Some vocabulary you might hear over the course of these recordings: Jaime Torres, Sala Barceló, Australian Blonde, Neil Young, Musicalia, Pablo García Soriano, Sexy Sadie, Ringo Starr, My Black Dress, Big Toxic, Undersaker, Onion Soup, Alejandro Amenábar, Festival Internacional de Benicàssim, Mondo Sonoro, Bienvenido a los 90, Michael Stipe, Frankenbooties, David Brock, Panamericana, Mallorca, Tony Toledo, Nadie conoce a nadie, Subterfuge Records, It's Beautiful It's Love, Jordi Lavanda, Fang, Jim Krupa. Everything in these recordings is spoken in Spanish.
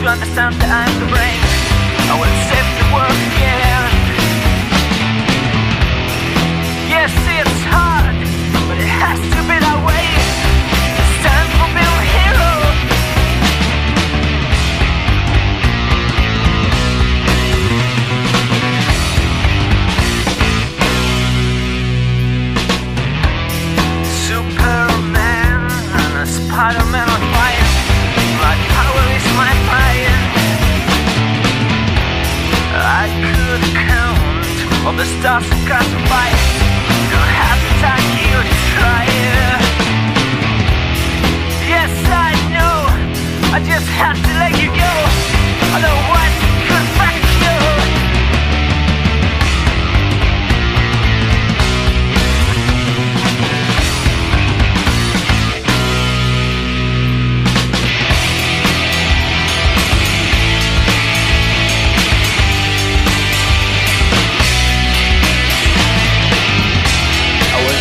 you understand that I'm the brain. I will save the world in the end. Yes, it's hard, but it has to be that way. Stand for being a hero. Superman and a Spider-Man on fire. My power is my fire. I could count all the stars that cast by. No appetite you to try. Yes, I know. I just had to let you go. Otherwise, I couldn't back you.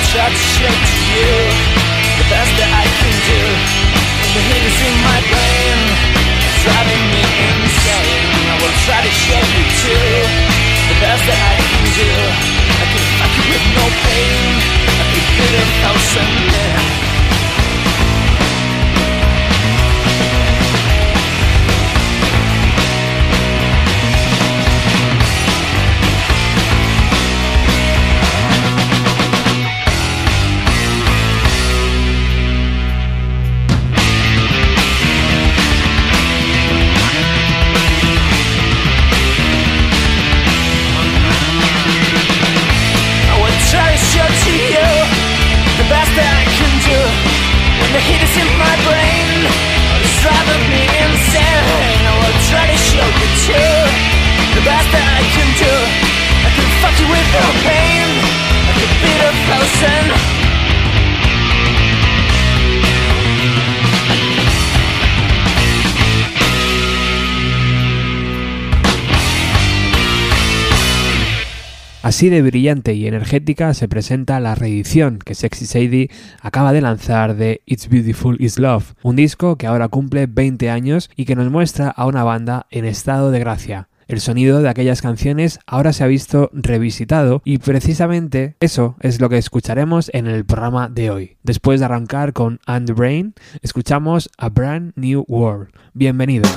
Talk shit to you, the best that I can do. The hate is in my brain, driving me insane. I will try to show you too, the best that I can do. I can fuck you with no pain, I can get a thousand men. The heat is in my brain, it's driving me insane. I will try to show you too, the best that I can do. I can fuck you with no pain, I can beat a thousand. Así de brillante y energética se presenta la reedición que Sexy Sadie acaba de lanzar de It's Beautiful It's Love, un disco que ahora cumple 20 años y que nos muestra a una banda en estado de gracia. El sonido de aquellas canciones ahora se ha visto revisitado y precisamente eso es lo que escucharemos en el programa de hoy. Después de arrancar con And the Brain, escuchamos A Brand New World. Bienvenidos.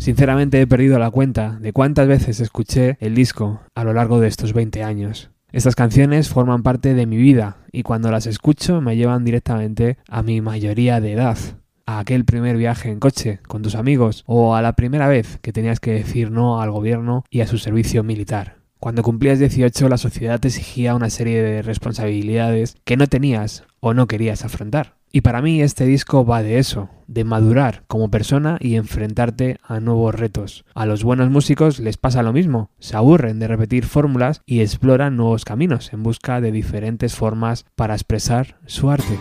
Sinceramente he perdido la cuenta de cuántas veces escuché el disco a lo largo de estos 20 años. Estas canciones forman parte de mi vida y cuando las escucho me llevan directamente a mi mayoría de edad, a aquel primer viaje en coche con tus amigos o a la primera vez que tenías que decir no al gobierno y a su servicio militar. Cuando cumplías 18, la sociedad te exigía una serie de responsabilidades que no tenías o no querías afrontar. Y para mí este disco va de eso, de madurar como persona y enfrentarte a nuevos retos. A los buenos músicos les pasa lo mismo, se aburren de repetir fórmulas y exploran nuevos caminos en busca de diferentes formas para expresar su arte.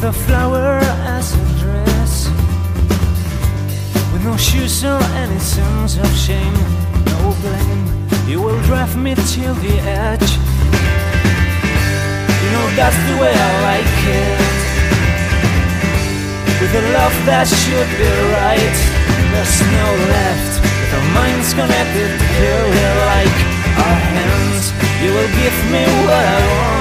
A flower as a dress, with no shoes or any sense of shame, no blame. You will drive me till the edge. You know that's the way I like it, with a love that should be right. There's no left, with our minds connected purely like our hands. You will give me what I want.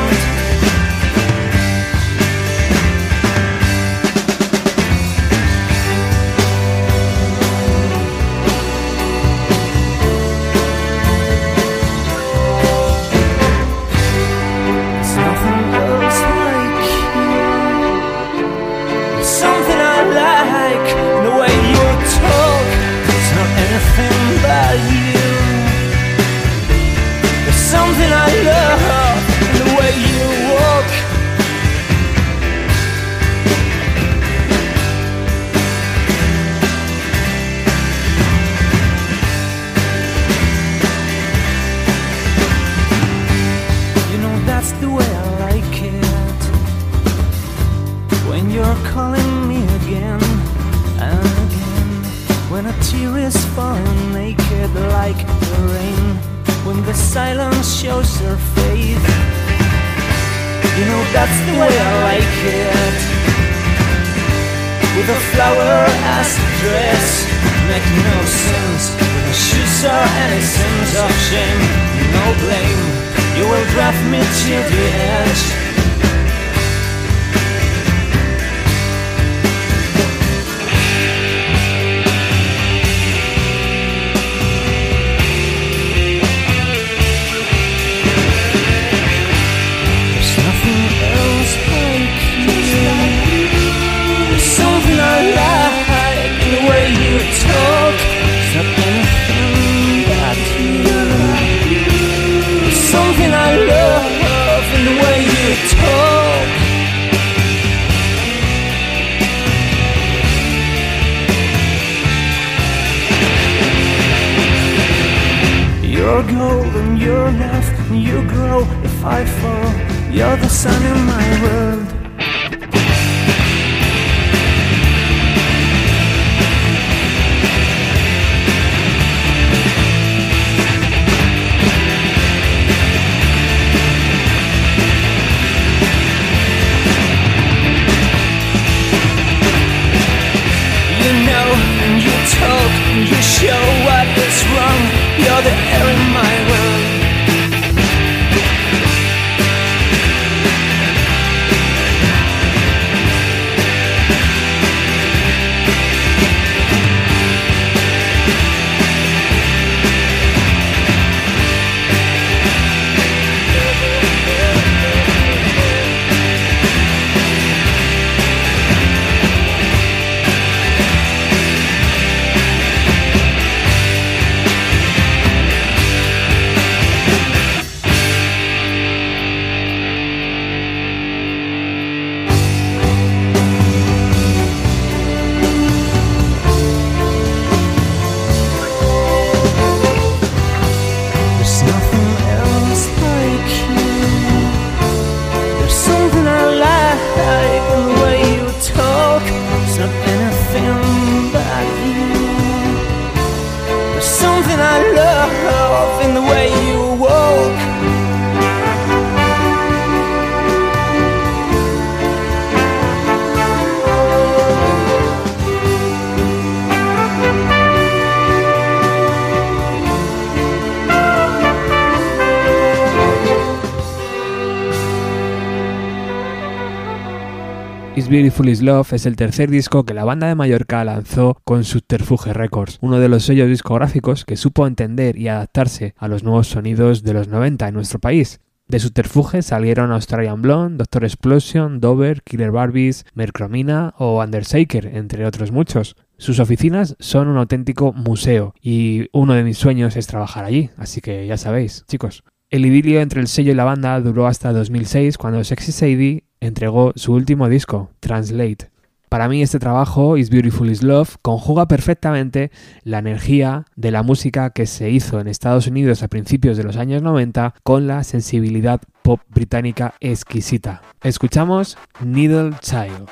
It's Beautiful It's Love es el tercer disco que la banda de Mallorca lanzó con Subterfuge Records, uno de los sellos discográficos que supo entender y adaptarse a los nuevos sonidos de los 90 en nuestro país. De Subterfuge salieron Australian Blonde, Doctor Explosion, Dover, Killer Barbies, Mercromina o Undersaker, entre otros muchos. Sus oficinas son un auténtico museo y uno de mis sueños es trabajar allí, así que ya sabéis, chicos. El idilio entre el sello y la banda duró hasta 2006, cuando Sexy Sadie entregó su último disco, Translate. Para mí este trabajo, It's Beautiful It's Love, conjuga perfectamente la energía de la música que se hizo en Estados Unidos a principios de los años 90 con la sensibilidad pop británica exquisita. Escuchamos Needle Child.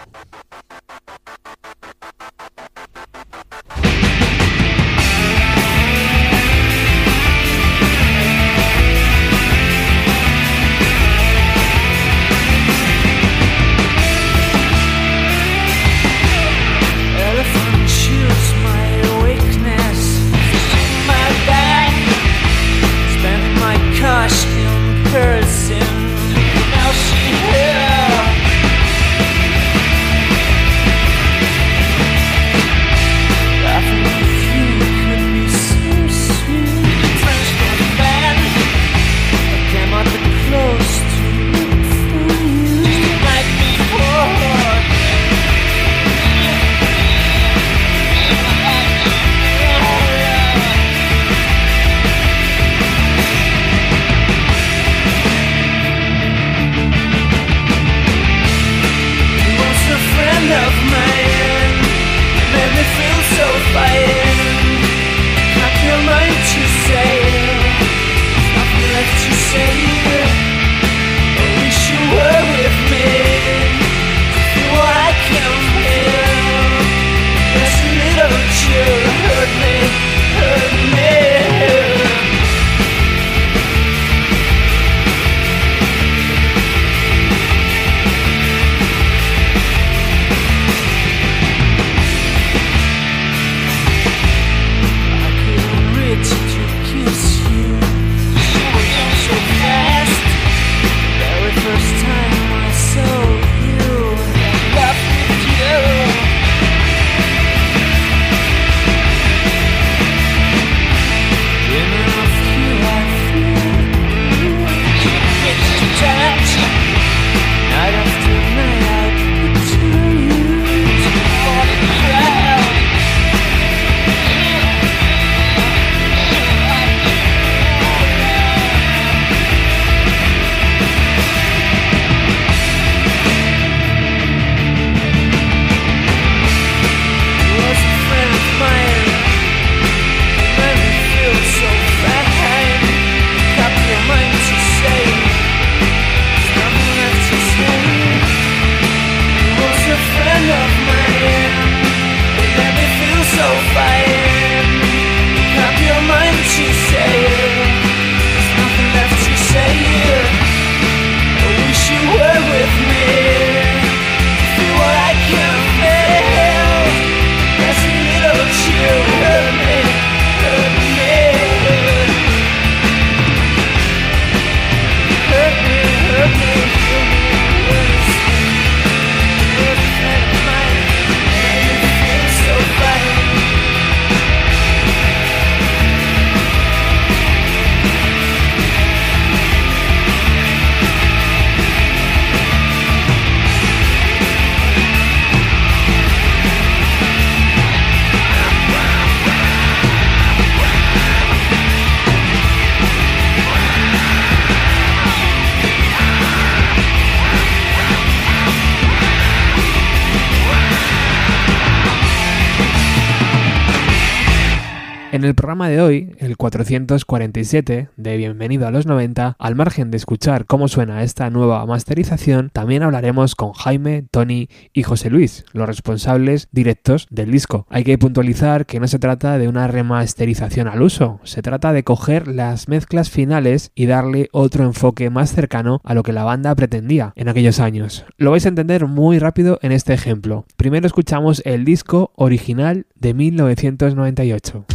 En el programa de hoy, el 447 de Bienvenido a los 90, al margen de escuchar cómo suena esta nueva masterización, también hablaremos con Jaime, Tony y José Luis, los responsables directos del disco. Hay que puntualizar que no se trata de una remasterización al uso, se trata de coger las mezclas finales y darle otro enfoque más cercano a lo que la banda pretendía en aquellos años. Lo vais a entender muy rápido en este ejemplo. Primero escuchamos el disco original de 1998.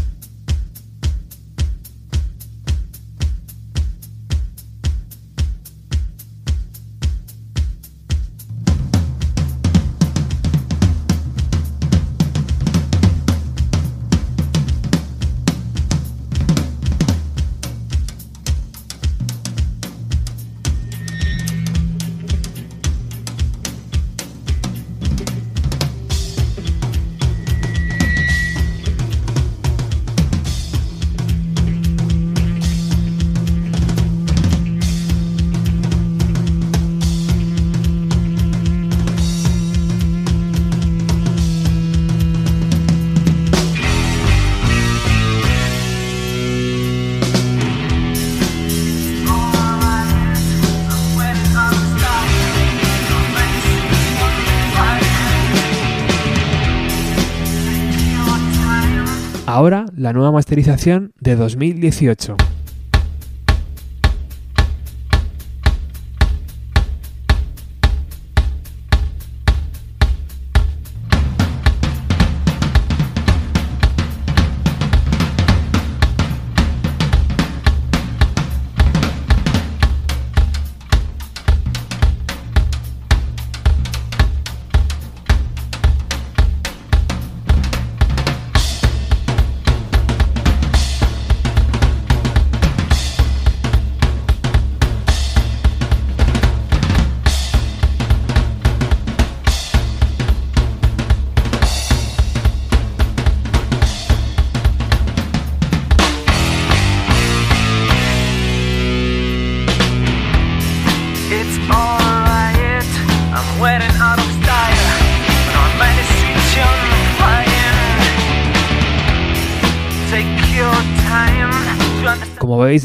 Ahora la nueva masterización de 2018.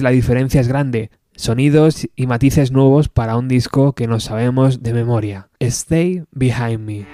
La diferencia es grande, sonidos y matices nuevos para un disco que no sabemos de memoria. Stay Behind Me.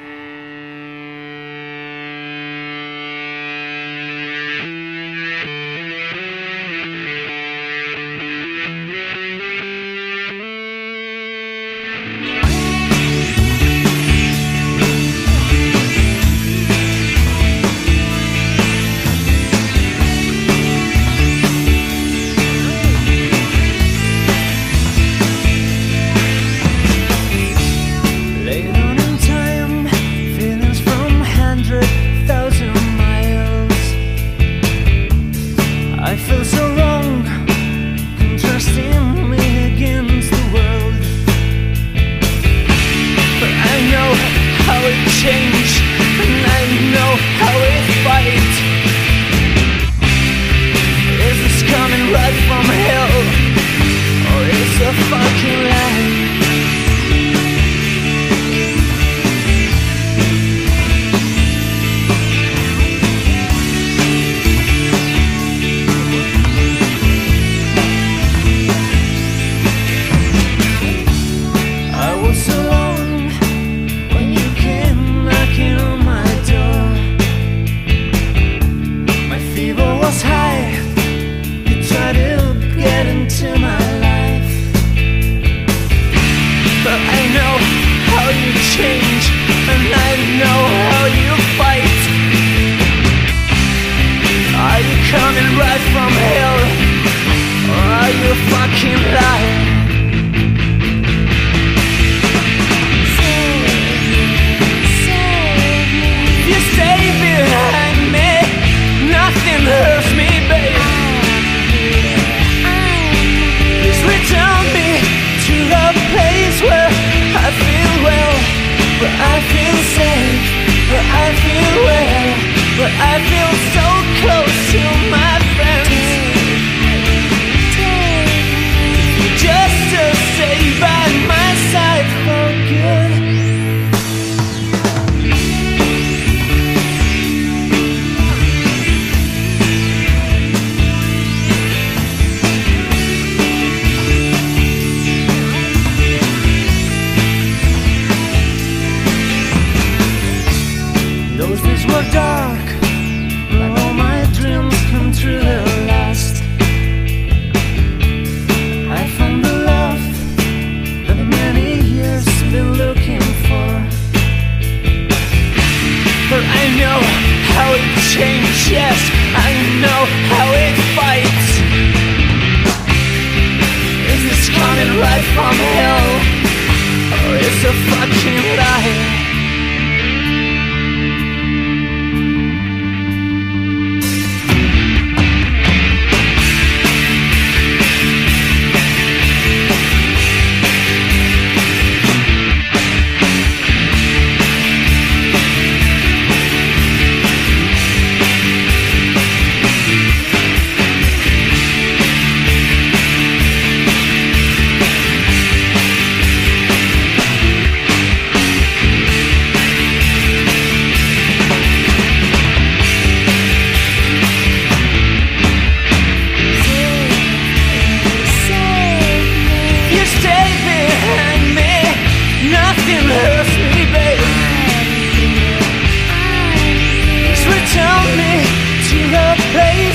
Tell me to love.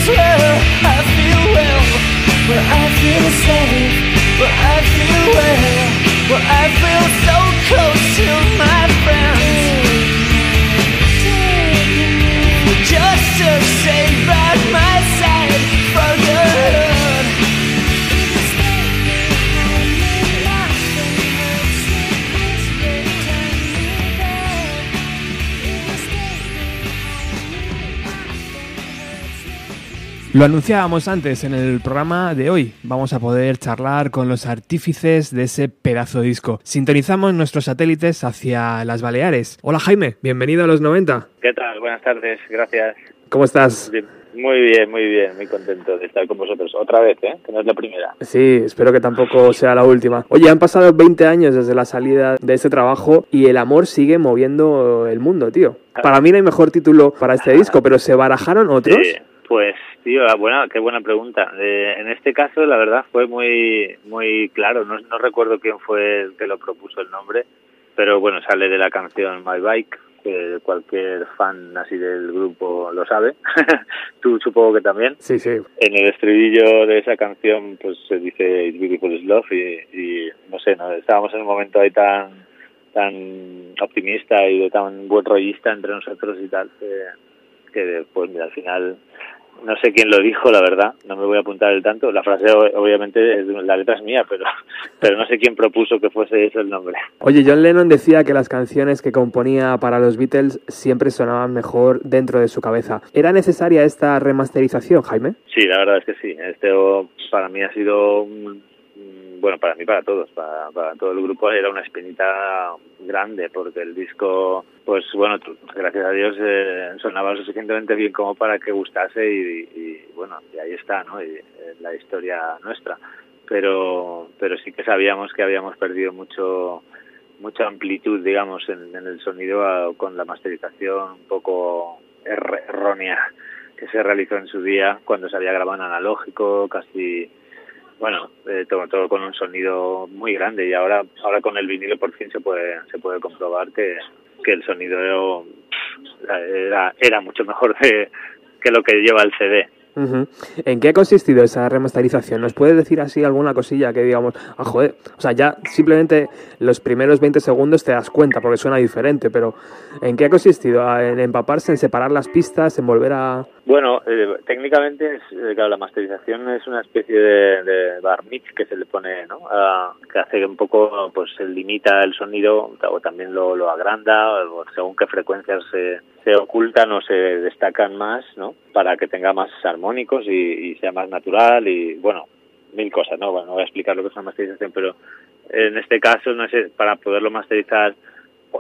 swear I feel well, but I feel safe, but I feel well, but I feel so close to my friends. Just to stay by my side for good. Lo anunciábamos antes en el programa de hoy. Vamos a poder charlar con los artífices de ese pedazo de disco. Sintonizamos nuestros satélites hacia las Baleares. Hola Jaime, bienvenido a los 90. ¿Qué tal? Buenas tardes, gracias. ¿Cómo estás? Bien. Muy bien, muy contento de estar con vosotros. Otra vez, ¿eh? Que no es la primera. Sí, espero que tampoco sea la última. Oye, han pasado 20 años desde la salida de este trabajo y el amor sigue moviendo el mundo, tío. Para mí no hay mejor título para este disco, pero ¿se barajaron otros? Sí. Pues, tío, qué buena pregunta. En este caso, la verdad, fue muy claro. No recuerdo quién fue el que lo propuso el nombre, pero bueno, sale de la canción My Bike, que cualquier fan así del grupo lo sabe. Tú supongo que también. Sí, sí. En el estribillo de esa canción, pues se dice It's Beautiful It's Love y no sé, ¿no? Estábamos en un momento ahí tan optimista y de tan buen rollista entre nosotros y tal, que después, mira, al final... No sé quién lo dijo, la verdad, no me voy a apuntar el tanto. La frase, obviamente, la letra es mía, pero no sé quién propuso que fuese eso el nombre. Oye, John Lennon decía que las canciones que componía para los Beatles siempre sonaban mejor dentro de su cabeza. ¿Era necesaria esta remasterización, Jaime? Sí, la verdad es que sí. Para mí ha sido... Bueno, para mí, para todos, para todo el grupo era una espinita grande, porque el disco, pues bueno, gracias a Dios sonaba lo suficientemente bien como para que gustase y bueno, y ahí está, ¿no? Y la historia nuestra, pero sí que sabíamos que habíamos perdido mucha amplitud, digamos, en el sonido con la masterización un poco errónea que se realizó en su día cuando se había grabado en analógico, casi... Bueno, todo con un sonido muy grande y ahora con el vinilo por fin se puede comprobar que el sonido era mucho mejor que lo que lleva el CD. Uh-huh. ¿En qué ha consistido esa remasterización? ¿Nos puedes decir así alguna cosilla que digamos, joder, o sea, ya simplemente los primeros 20 segundos te das cuenta porque suena diferente, pero ¿en qué ha consistido? ¿En empaparse, en separar las pistas, en volver a...? Bueno, técnicamente, claro, la masterización es una especie de bar mitzvah que se le pone, ¿no? Que hace un poco, pues, limita el sonido o también lo agranda, o según qué frecuencias se ocultan o se destacan más, ¿no? Para que tenga más armónicos y sea más natural y, bueno, mil cosas, ¿no? Bueno, no voy a explicar lo que es una masterización, pero en este caso, no sé, para poderlo masterizar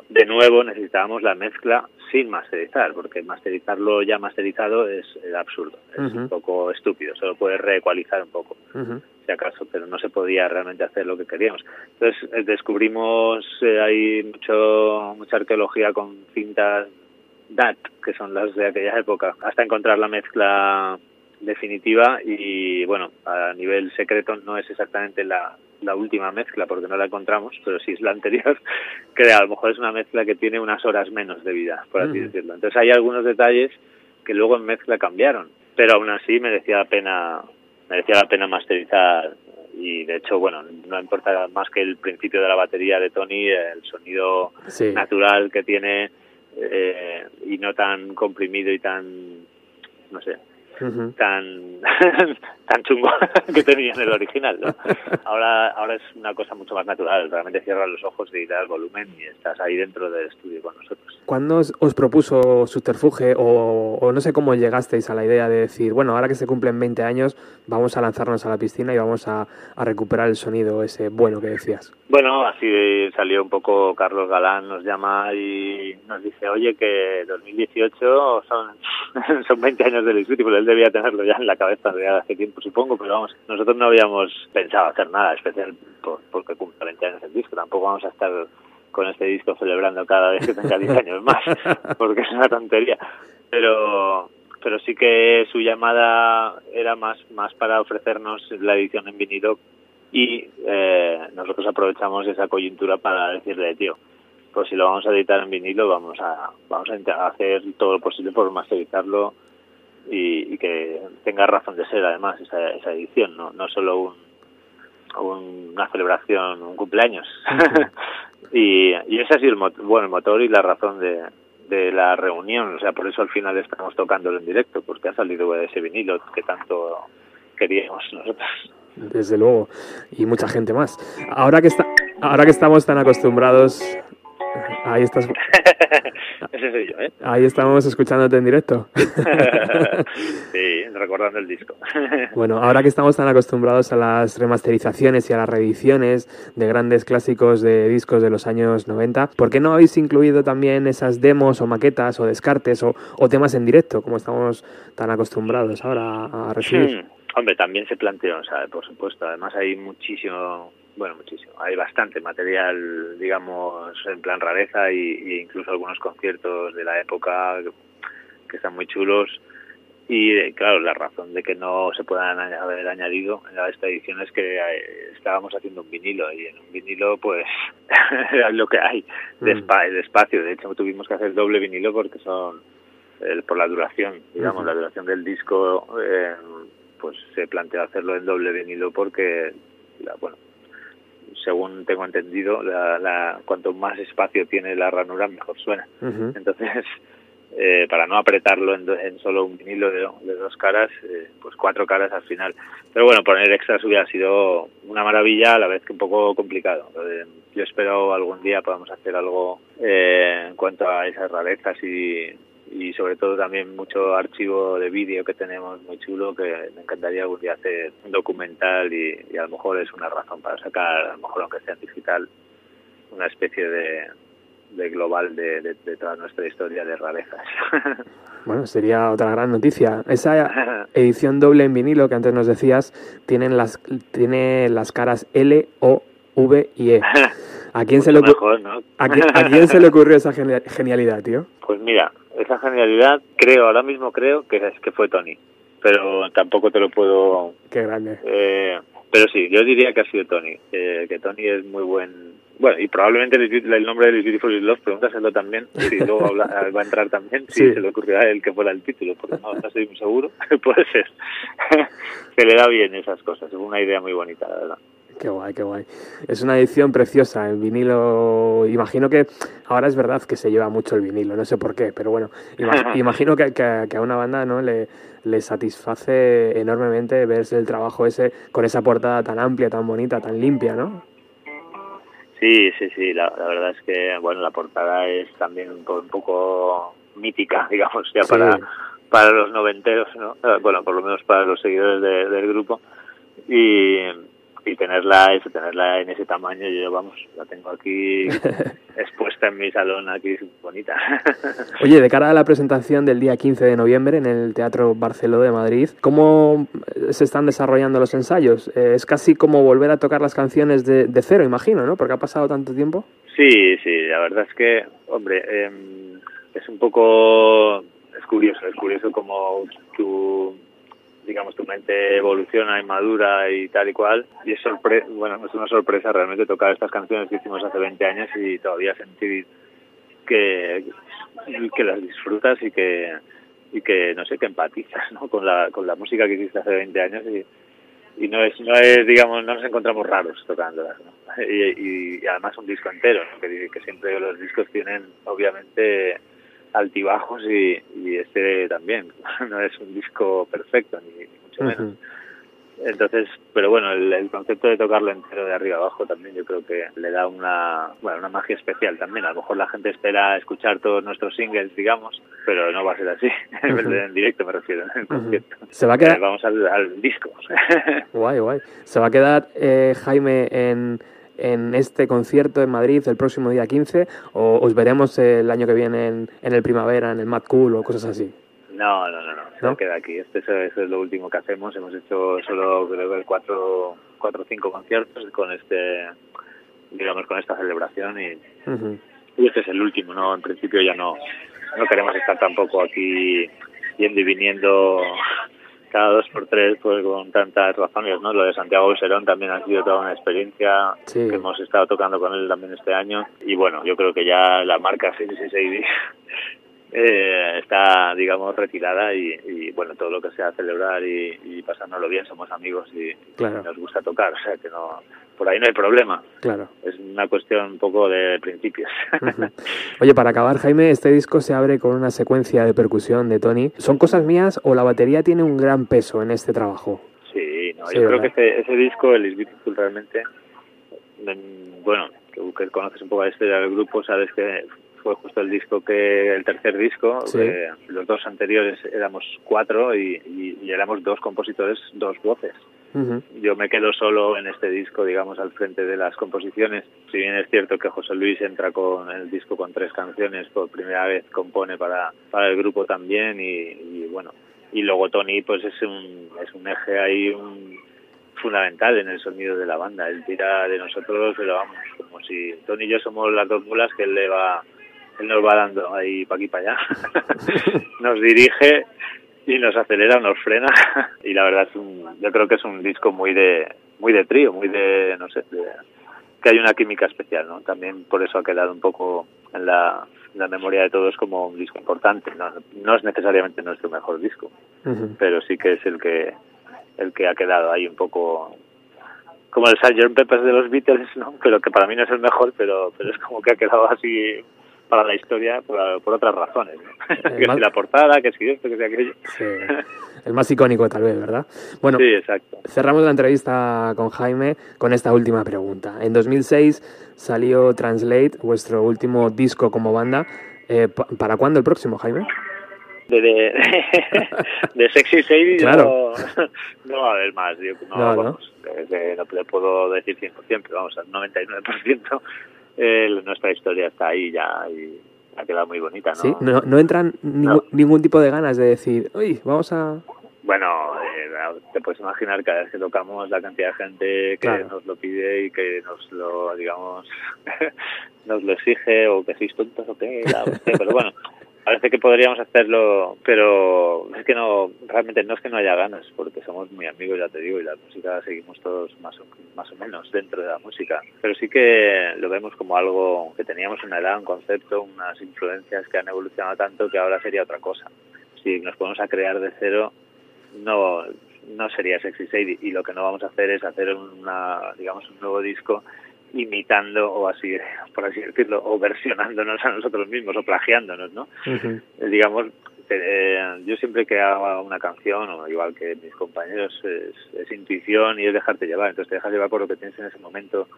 de nuevo necesitábamos la mezcla sin masterizar, porque masterizarlo ya masterizado es absurdo, es uh-huh. un poco estúpido, solo puedes reecualizar un poco, uh-huh. si acaso, pero no se podía realmente hacer lo que queríamos. Entonces descubrimos, hay mucha arqueología con cintas DAT, que son las de aquella época, hasta encontrar la mezcla definitiva y, bueno, a nivel secreto no es exactamente la última mezcla porque no la encontramos, pero sí es la anterior, que a lo mejor es una mezcla que tiene unas horas menos de vida, por así decirlo. Entonces hay algunos detalles que luego en mezcla cambiaron, pero aún así merecía la pena masterizar y, de hecho, bueno, no importa más que el principio de la batería de Tony, el sonido sí. natural que tiene y no tan comprimido y tan, no sé... Uh-huh. tan chungo que tenía en el original, ¿no? Ahora es una cosa mucho más natural, realmente cierras los ojos y das volumen y estás ahí dentro del estudio con nosotros. ¿Cuándo os propuso Subterfuge o no sé cómo llegasteis a la idea de decir, bueno, ahora que se cumplen 20 años vamos a lanzarnos a la piscina y vamos a recuperar el sonido ese bueno que decías? Bueno, así salió un poco. Carlos Galán nos llama y nos dice, oye, que 2018 son 20 años del instituto. Debía tenerlo ya en la cabeza de hace tiempo, supongo, pero vamos, nosotros no habíamos pensado hacer nada especial porque cumple 20 años el disco, tampoco vamos a estar con este disco celebrando cada vez que tenga 10 años más, porque es una tontería, pero sí que su llamada era más para ofrecernos la edición en vinilo y nosotros aprovechamos esa coyuntura para decirle, tío, pues si lo vamos a editar en vinilo vamos a hacer todo lo posible por masterizarlo y que tenga razón de ser, además, esa edición, no solo una celebración, un cumpleaños. Y ese ha sido el motor y la razón de la reunión. O sea, por eso al final estamos tocándolo en directo, porque ha salido ese vinilo que tanto queríamos nosotros. Desde luego, y mucha gente más. Ahora que estamos tan acostumbrados... Ahí estás... Ese soy yo, ¿eh? Ahí estamos escuchándote en directo. Sí, recordando el disco. Bueno, ahora que estamos tan acostumbrados a las remasterizaciones y a las reediciones de grandes clásicos de discos de los años 90, ¿por qué no habéis incluido también esas demos o maquetas o descartes o temas en directo, como estamos tan acostumbrados ahora a recibir? Sí. Hombre, también se planteó, ¿sabes? Por supuesto. Además hay muchísimo, hay bastante material, digamos, en plan rareza e incluso algunos conciertos de la época que están muy chulos. Y claro, la razón de que no se puedan haber añadido a esta edición es que estábamos haciendo un vinilo, y en un vinilo pues es lo que hay de espacio. De hecho tuvimos que hacer doble vinilo porque por la duración, digamos, la duración del disco... pues se plantea hacerlo en doble vinilo porque, bueno, según tengo entendido, cuanto más espacio tiene la ranura, mejor suena. Entonces, para no apretarlo en solo un vinilo de dos caras, pues cuatro caras al final. Pero bueno, poner extras hubiera sido una maravilla, a la vez que un poco complicado. Yo espero algún día podamos hacer algo en cuanto a esas rarezas y sobre todo también mucho archivo de vídeo que tenemos muy chulo, que me encantaría algún día hacer un documental y a lo mejor es una razón para sacar, a lo mejor aunque sea digital, una especie de global de toda nuestra historia de rarezas. Bueno, sería otra gran noticia. Esa edición doble en vinilo que antes nos decías tiene las caras L, O, V y E. ¿A quién se le ocurrió esa genialidad, tío? Pues mira, esa genialidad ahora mismo creo que fue Tony, pero tampoco te lo puedo... Qué grande. Pero sí, yo diría que ha sido Tony, que Tony es muy buen... Bueno, y probablemente el nombre de It's Beautiful It's Love, pregúntaselo también, si luego va a entrar también, si se le ocurrirá a él que fuera el título, porque no estoy muy seguro, puede ser. Se le da bien esas cosas, es una idea muy bonita, la verdad. Qué guay, qué guay. Es una edición preciosa, el vinilo. Imagino que ahora es verdad que se lleva mucho el vinilo, no sé por qué, pero bueno, imagino que a una banda, ¿no?, le satisface enormemente verse el trabajo ese con esa portada tan amplia, tan bonita, tan limpia, ¿no? Sí, la verdad es que, bueno, la portada es también un poco mítica, digamos, ya para los noventeros, ¿no? Bueno, por lo menos para los seguidores del grupo. Y tenerla en ese tamaño, yo, vamos, la tengo aquí expuesta en mi salón, aquí bonita. Oye, de cara a la presentación del día 15 de noviembre en el Teatro Barceló de Madrid, ¿cómo se están desarrollando los ensayos? Es casi como volver a tocar las canciones de cero, imagino, ¿no? Porque ha pasado tanto tiempo. Sí, la verdad es que, hombre, es un poco... Es curioso como tú... digamos, tu mente evoluciona y madura y tal y cual, y es una sorpresa realmente tocar estas canciones que hicimos hace 20 años y todavía sentir que las disfrutas y que no sé, que empatizas, ¿no?, con la música que hiciste hace 20 años y no es, digamos, no nos encontramos raros tocándolas, ¿no? Y además un disco entero, ¿no?, que siempre los discos tienen, obviamente, altibajos y este también no es un disco perfecto ni mucho menos. Entonces, pero bueno, el concepto de tocarlo entero de arriba abajo también yo creo que le da una magia especial también. A lo mejor la gente espera escuchar todos nuestros singles, digamos, pero no va a ser así. En directo me refiero, en el concierto. Se va a quedar... Vamos al disco. Guay. Se va a quedar Jaime en este concierto en Madrid el próximo día 15, o os veremos el año que viene en el Primavera, en el Mad Cool o cosas así? No. Se queda aquí. Eso es lo último que hacemos. Hemos hecho solo, creo que 4 o 5 conciertos con esta celebración y este es el último, ¿no? En principio ya no queremos estar tampoco aquí yendo y viniendo cada 2x3, pues con tantas razones, ¿no? Lo de Santiago Bercerón también ha sido toda una experiencia que hemos estado tocando con él también este año. Y bueno, yo creo que ya la marca 666 está, digamos, retirada y bueno, todo lo que sea celebrar y pasárnoslo bien, somos amigos y, claro, y nos gusta tocar, o sea que no, por ahí no hay problema. Claro. Es una cuestión un poco de principios. Uh-huh. Oye, para acabar, Jaime, este disco se abre con una secuencia de percusión de Tony. ¿Son cosas mías o la batería tiene un gran peso en este trabajo? Sí, no, sí, yo creo que ese disco, el It's Beautiful, realmente, bueno, que conoces un poco a este del grupo, sabes que fue justo el disco que el tercer disco, sí. Los dos anteriores éramos cuatro y éramos dos compositores, dos voces. Uh-huh. Yo me quedo solo en este disco, digamos, al frente de las composiciones. Si bien es cierto que José Luis entra con el disco con 3 canciones, por primera vez compone para el grupo también y bueno, y luego Tony pues es un eje ahí fundamental en el sonido de la banda. Él tira de nosotros, pero vamos, como si Tony y yo somos las dos mulas que él nos va dando ahí para aquí para allá, nos dirige y nos acelera, nos frena y la verdad yo creo que es un disco muy de trío, muy de, no sé, que hay una química especial, ¿no? También por eso ha quedado un poco en la memoria de todos como un disco importante. No es necesariamente nuestro mejor disco, uh-huh, pero sí que es el que ha quedado ahí un poco como el Sgt. Pepper's de los Beatles, ¿no? Pero que para mí no es el mejor, pero es como que ha quedado así para la historia por otras razones, ¿no? Que más... si la portada, que si esto, que si aquello. Sí. El más icónico tal vez, ¿verdad? Bueno, sí, exacto. Cerramos la entrevista con Jaime con esta última pregunta. En 2006 salió Translate, vuestro último disco como banda. ¿Para cuándo el próximo, Jaime? De Sexy Sadie, claro, no va a haber más. Yo, no, vamos, no le puedo decir 100%, pero vamos, al 99% nuestra historia está ahí ya y ha quedado muy bonita, ¿no? Sí, no entran ningún tipo de ganas de decir, uy, vamos a... Bueno, te puedes imaginar cada vez que tocamos la cantidad de gente que, claro, nos lo pide y que nos lo, digamos, nos lo exige, o que sois tontos o qué, pero bueno... Parece que podríamos hacerlo, pero es que no, realmente no es que no haya ganas, porque somos muy amigos, ya te digo, y la música seguimos todos más o menos dentro de la música. Pero sí que lo vemos como algo que teníamos una edad, un concepto, unas influencias que han evolucionado tanto que ahora sería otra cosa. Si nos ponemos a crear de cero, no sería Sexy Sadie, y lo que no vamos a hacer es hacer un nuevo disco imitando, o así, por así decirlo, o versionándonos a nosotros mismos o plagiándonos, ¿no? Uh-huh. Digamos, yo siempre que hago una canción, o igual que mis compañeros, es intuición y es dejarte llevar. Entonces te dejas llevar por lo que tienes en ese momento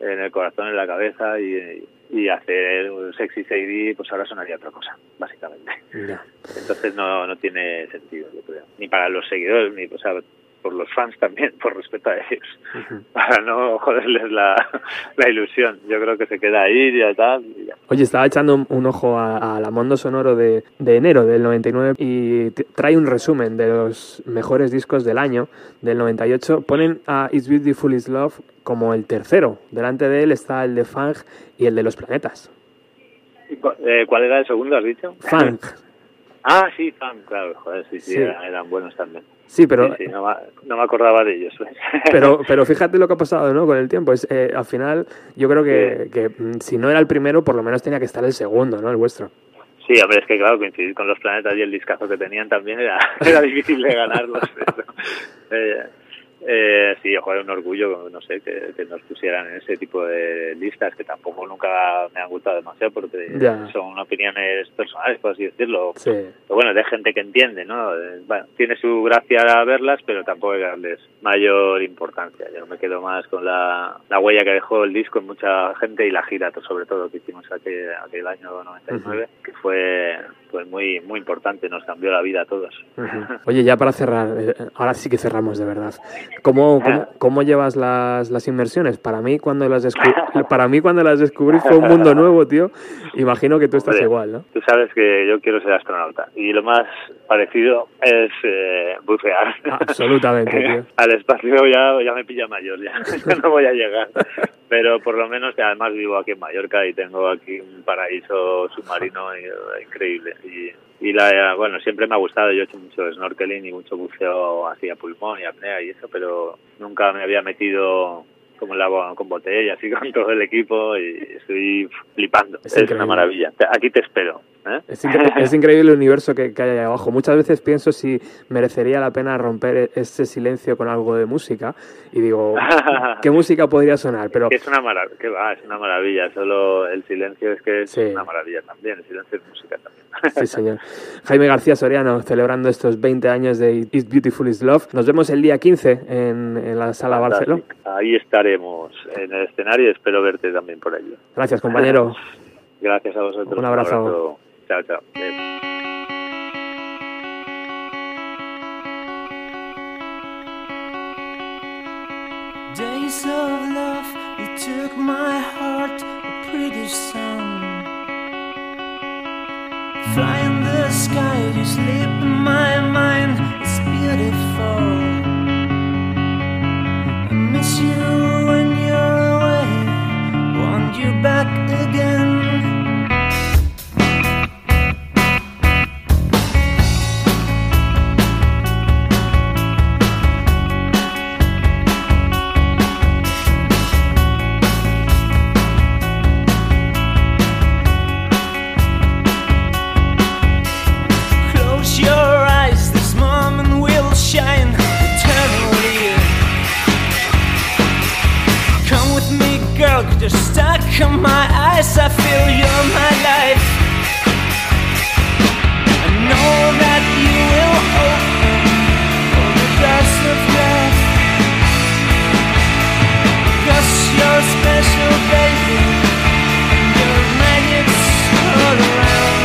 en el corazón, en la cabeza, y hacer Sexy Sadie pues ahora sonaría otra cosa, básicamente. Yeah. Entonces no tiene sentido, yo creo, ni para los seguidores, ni, o sea, por los fans también, por respeto a ellos, uh-huh, para no joderles la ilusión. Yo creo que se queda ahí y ya tal. Y ya. Oye, estaba echando un ojo a la Mondo Sonoro de enero del 99 y trae un resumen de los mejores discos del año, del 98. Ponen a It's Beautiful It's Love como el tercero. Delante de él está el de Fang y el de Los Planetas. ¿Cuál era el segundo, has dicho? Fang. Ah, sí, Fang, claro. Joder, sí. Eran buenos también. Sí, pero... Sí, no me acordaba de ellos. Pero fíjate lo que ha pasado, ¿no?, con el tiempo. Al final, yo creo que si no era el primero, por lo menos tenía que estar el segundo, ¿no?, el vuestro. Sí, hombre, es que claro, coincidir con Los Planetas y el discazo que tenían también era difícil de ganarlos. Sí, joder, un orgullo, no sé, que nos pusieran en ese tipo de listas que tampoco nunca me han gustado demasiado porque ya son opiniones personales, por así decirlo. Sí. Pero bueno, de gente que entiende, ¿no? Bueno, tiene su gracia verlas, pero tampoco hay que darles mayor importancia. Yo me quedo más con la huella que dejó el disco en mucha gente y la gira, sobre todo, que hicimos aquel año 99, uh-huh, que fue pues muy, muy importante, nos cambió la vida a todos. Uh-huh. Oye, ya para cerrar, ahora sí que cerramos de verdad. ¿Cómo llevas las inmersiones? Para mí cuando las descubrí fue un mundo nuevo, tío. Imagino que tú estás igual, ¿no? Tú sabes que yo quiero ser astronauta y lo más parecido es bucear. Absolutamente, tío. Al espacio ya me pilla mayor, ya no voy a llegar. Pero por lo menos, además vivo aquí en Mallorca y tengo aquí un paraíso submarino increíble. Y bueno, siempre me ha gustado, yo he hecho mucho snorkeling y mucho buceo así a pulmón y apnea y eso, pero nunca me había metido como en con botella, así con todo el equipo y estoy flipando. Es una maravilla. Aquí te espero. ¿eh? Es increíble el universo que hay ahí abajo. Muchas veces pienso si merecería la pena romper ese silencio con algo de música y digo, ¿qué música podría sonar? Pero es una maravilla, solo el silencio es que es una maravilla también, el silencio es música también. Sí, señor. Jaime García Soriano, celebrando estos 20 años de It's Beautiful It's Love. Nos vemos el día 15 en la Sala Barceló. Ahí estaremos en el escenario y espero verte también por allí. Gracias, compañero. Gracias a vosotros. Un abrazo. Un abrazo. Chao, chao. Days of love, you took my heart, a pretty song. Fly in the sky, you sleep in my mind, it's beautiful. I miss you when you're away, want you back again. You're stuck in my eyes, I feel you're my life. I know that you will open all the doors of love, because you're special, baby, and your magnets all around.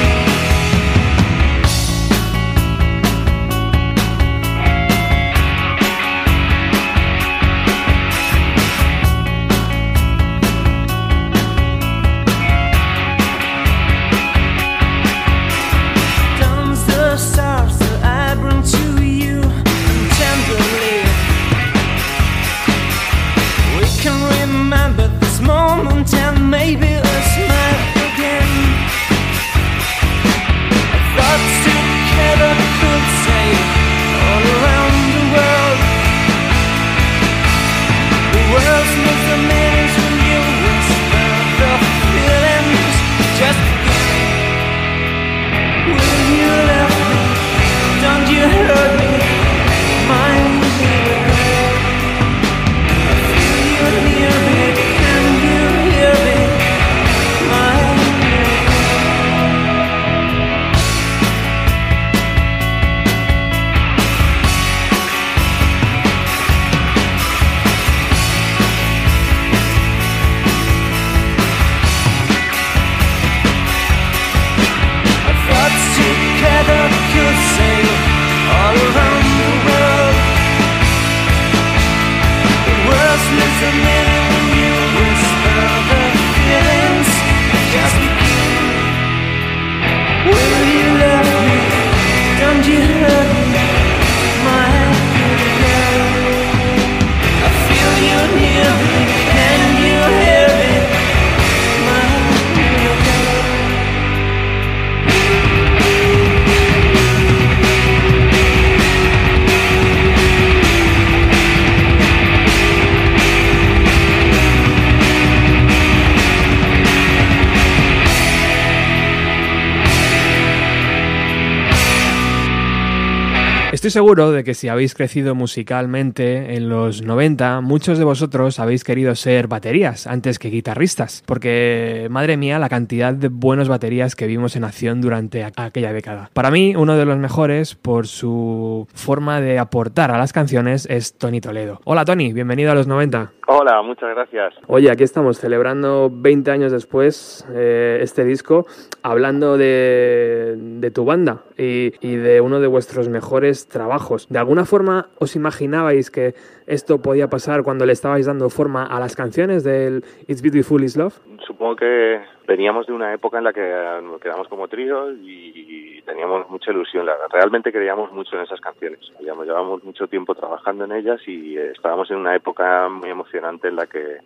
Estoy seguro de que si habéis crecido musicalmente en los 90, muchos de vosotros habéis querido ser baterías antes que guitarristas, porque, madre mía, la cantidad de buenos baterías que vimos en acción durante aquella década. Para mí, uno de los mejores por su forma de aportar a las canciones es Tony Toledo. Hola, Tony, bienvenido a los 90. Hola, muchas gracias. Oye, aquí estamos celebrando 20 años después este disco, hablando de tu banda y de uno de vuestros mejores trabajos. ¿De alguna forma os imaginabais que esto podía pasar cuando le estabais dando forma a las canciones del It's Beautiful It's Love? Supongo que veníamos de una época en la que nos quedamos como trío y teníamos mucha ilusión. Realmente creíamos mucho en esas canciones. Llevábamos mucho tiempo trabajando en ellas y estábamos en una época muy emocionante en la que,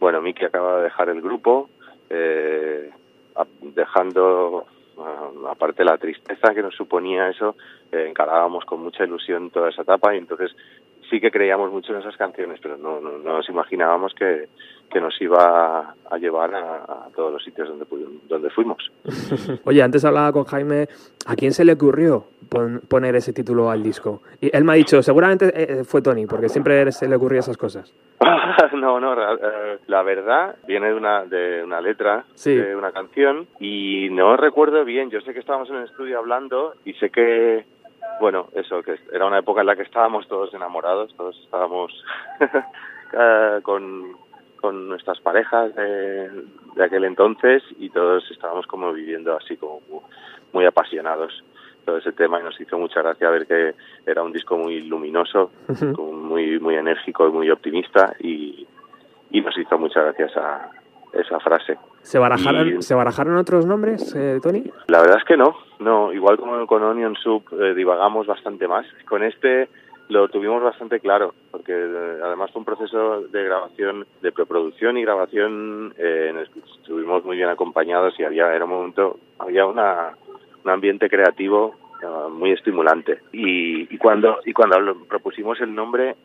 bueno, Miki acaba de dejar el grupo, dejando... aparte la tristeza que nos suponía eso, encarábamos con mucha ilusión toda esa etapa y entonces sí que creíamos mucho en esas canciones, pero no nos imaginábamos que nos iba a llevar a todos los sitios donde fuimos. Oye, antes hablaba con Jaime, ¿a quién se le ocurrió poner ese título al disco? Y él me ha dicho, seguramente fue Tony, porque siempre se le ocurrían esas cosas. No, la verdad viene de una letra, sí, de una canción, y no recuerdo bien, yo sé que estábamos en el estudio hablando y sé que... Bueno, eso, que era una época en la que estábamos todos enamorados, todos estábamos con nuestras parejas de aquel entonces, y todos estábamos como viviendo así como muy apasionados todo ese tema, y nos hizo mucha gracia ver que era un disco muy luminoso, como muy enérgico y muy optimista, y nos hizo mucha gracia esa frase. ¿Se barajaron otros nombres, Tony? La verdad es que no. Igual como con Onion Soup divagamos bastante más. Con este lo tuvimos bastante claro, porque además fue un proceso de grabación, de preproducción y grabación, en el que estuvimos muy bien acompañados, y había un ambiente creativo muy estimulante. Y cuando propusimos el nombre,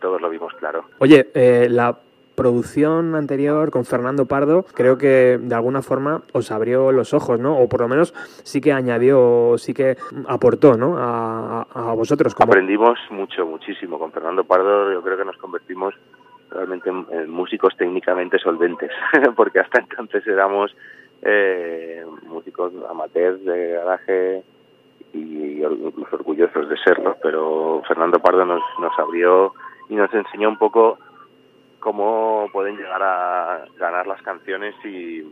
todos lo vimos claro. Oye, la producción anterior con Fernando Pardo, creo que de alguna forma os abrió los ojos, ¿no? O por lo menos sí que aportó, ¿no? A vosotros. Como... Aprendimos muchísimo. Con Fernando Pardo yo creo que nos convertimos realmente en músicos técnicamente solventes, porque hasta entonces éramos músicos amateurs de garaje y incluso orgullosos de serlo, pero Fernando Pardo nos abrió y nos enseñó un poco cómo pueden llegar a ganar las canciones si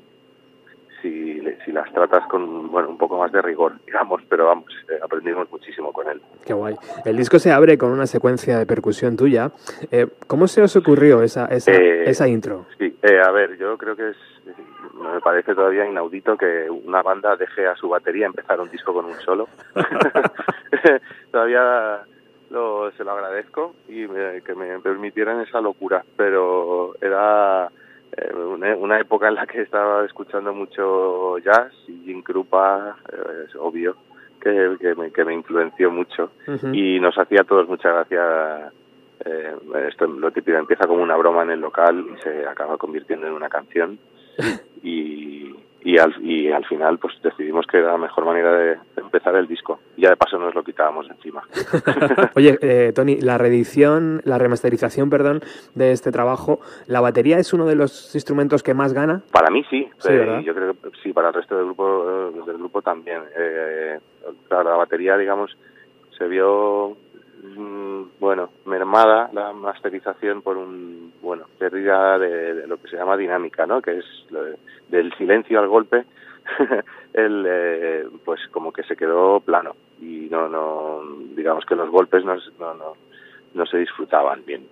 las tratas con un poco más de rigor, digamos, pero vamos, aprendimos muchísimo con él. Qué guay. El disco se abre con una secuencia de percusión tuya. ¿Cómo se os ocurrió esa intro? Sí, a ver, yo creo que me parece todavía inaudito que una banda deje a su batería empezar un disco con un solo. Todavía... se lo agradezco y que me permitieran esa locura, pero era una época en la que estaba escuchando mucho jazz y Jim Krupa, es obvio que me influenció mucho. Uh-huh. Y nos hacía a todos mucha gracia, esto lo típico, empieza como una broma en el local y se acaba convirtiendo en una canción. Y al final pues decidimos que era la mejor manera de empezar el disco. Ya de paso nos lo quitábamos encima. Oye, Tony, la remasterización de este trabajo, ¿la batería es uno de los instrumentos que más gana? Para mí sí, yo creo que sí, para el resto del grupo también. La batería, digamos, se vio mermada la masterización por pérdida de lo que se llama dinámica, ¿no? Que es del silencio al golpe, pues como que se quedó plano y no digamos que los golpes no se disfrutaban bien.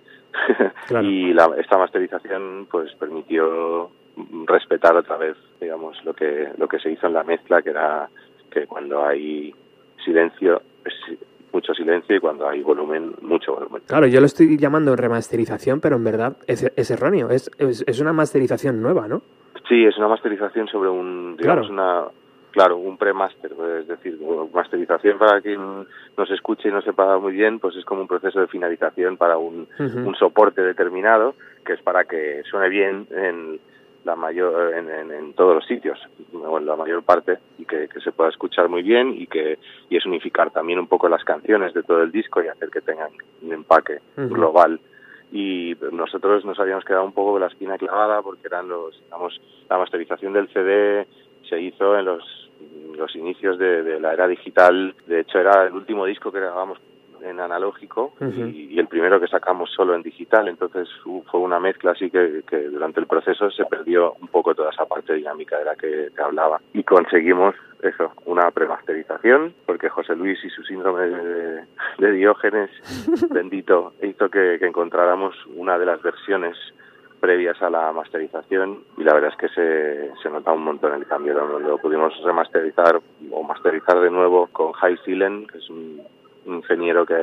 Claro. Y esta masterización pues permitió respetar otra vez, digamos, lo que se hizo en la mezcla, que era que cuando hay silencio mucho silencio y cuando hay volumen, mucho volumen. Claro, yo lo estoy llamando remasterización, pero en verdad es erróneo, es una masterización nueva, ¿no? Sí, es una masterización sobre un pre-master, es decir, masterización, para quien nos escuche y no sepa muy bien, pues es como un proceso de finalización para un soporte determinado, que es para que suene bien en todos los sitios, o en la mayor parte, y que se pueda escuchar muy bien, y es unificar también un poco las canciones de todo el disco y hacer que tengan un empaque global. Y nosotros nos habíamos quedado un poco con la espina clavada, porque la masterización del CD se hizo en los inicios de la era digital. De hecho, era el último disco que grabamos en analógico y el primero que sacamos solo en digital, entonces fue una mezcla así que durante el proceso se perdió un poco toda esa parte dinámica de la que te hablaba, y conseguimos eso, una premasterización, porque José Luis y su síndrome de Diógenes, bendito, hizo que encontráramos una de las versiones previas a la masterización, y la verdad es que se nota un montón el cambio. Lo pudimos remasterizar o masterizar de nuevo con Jai Silen, que es un ingeniero que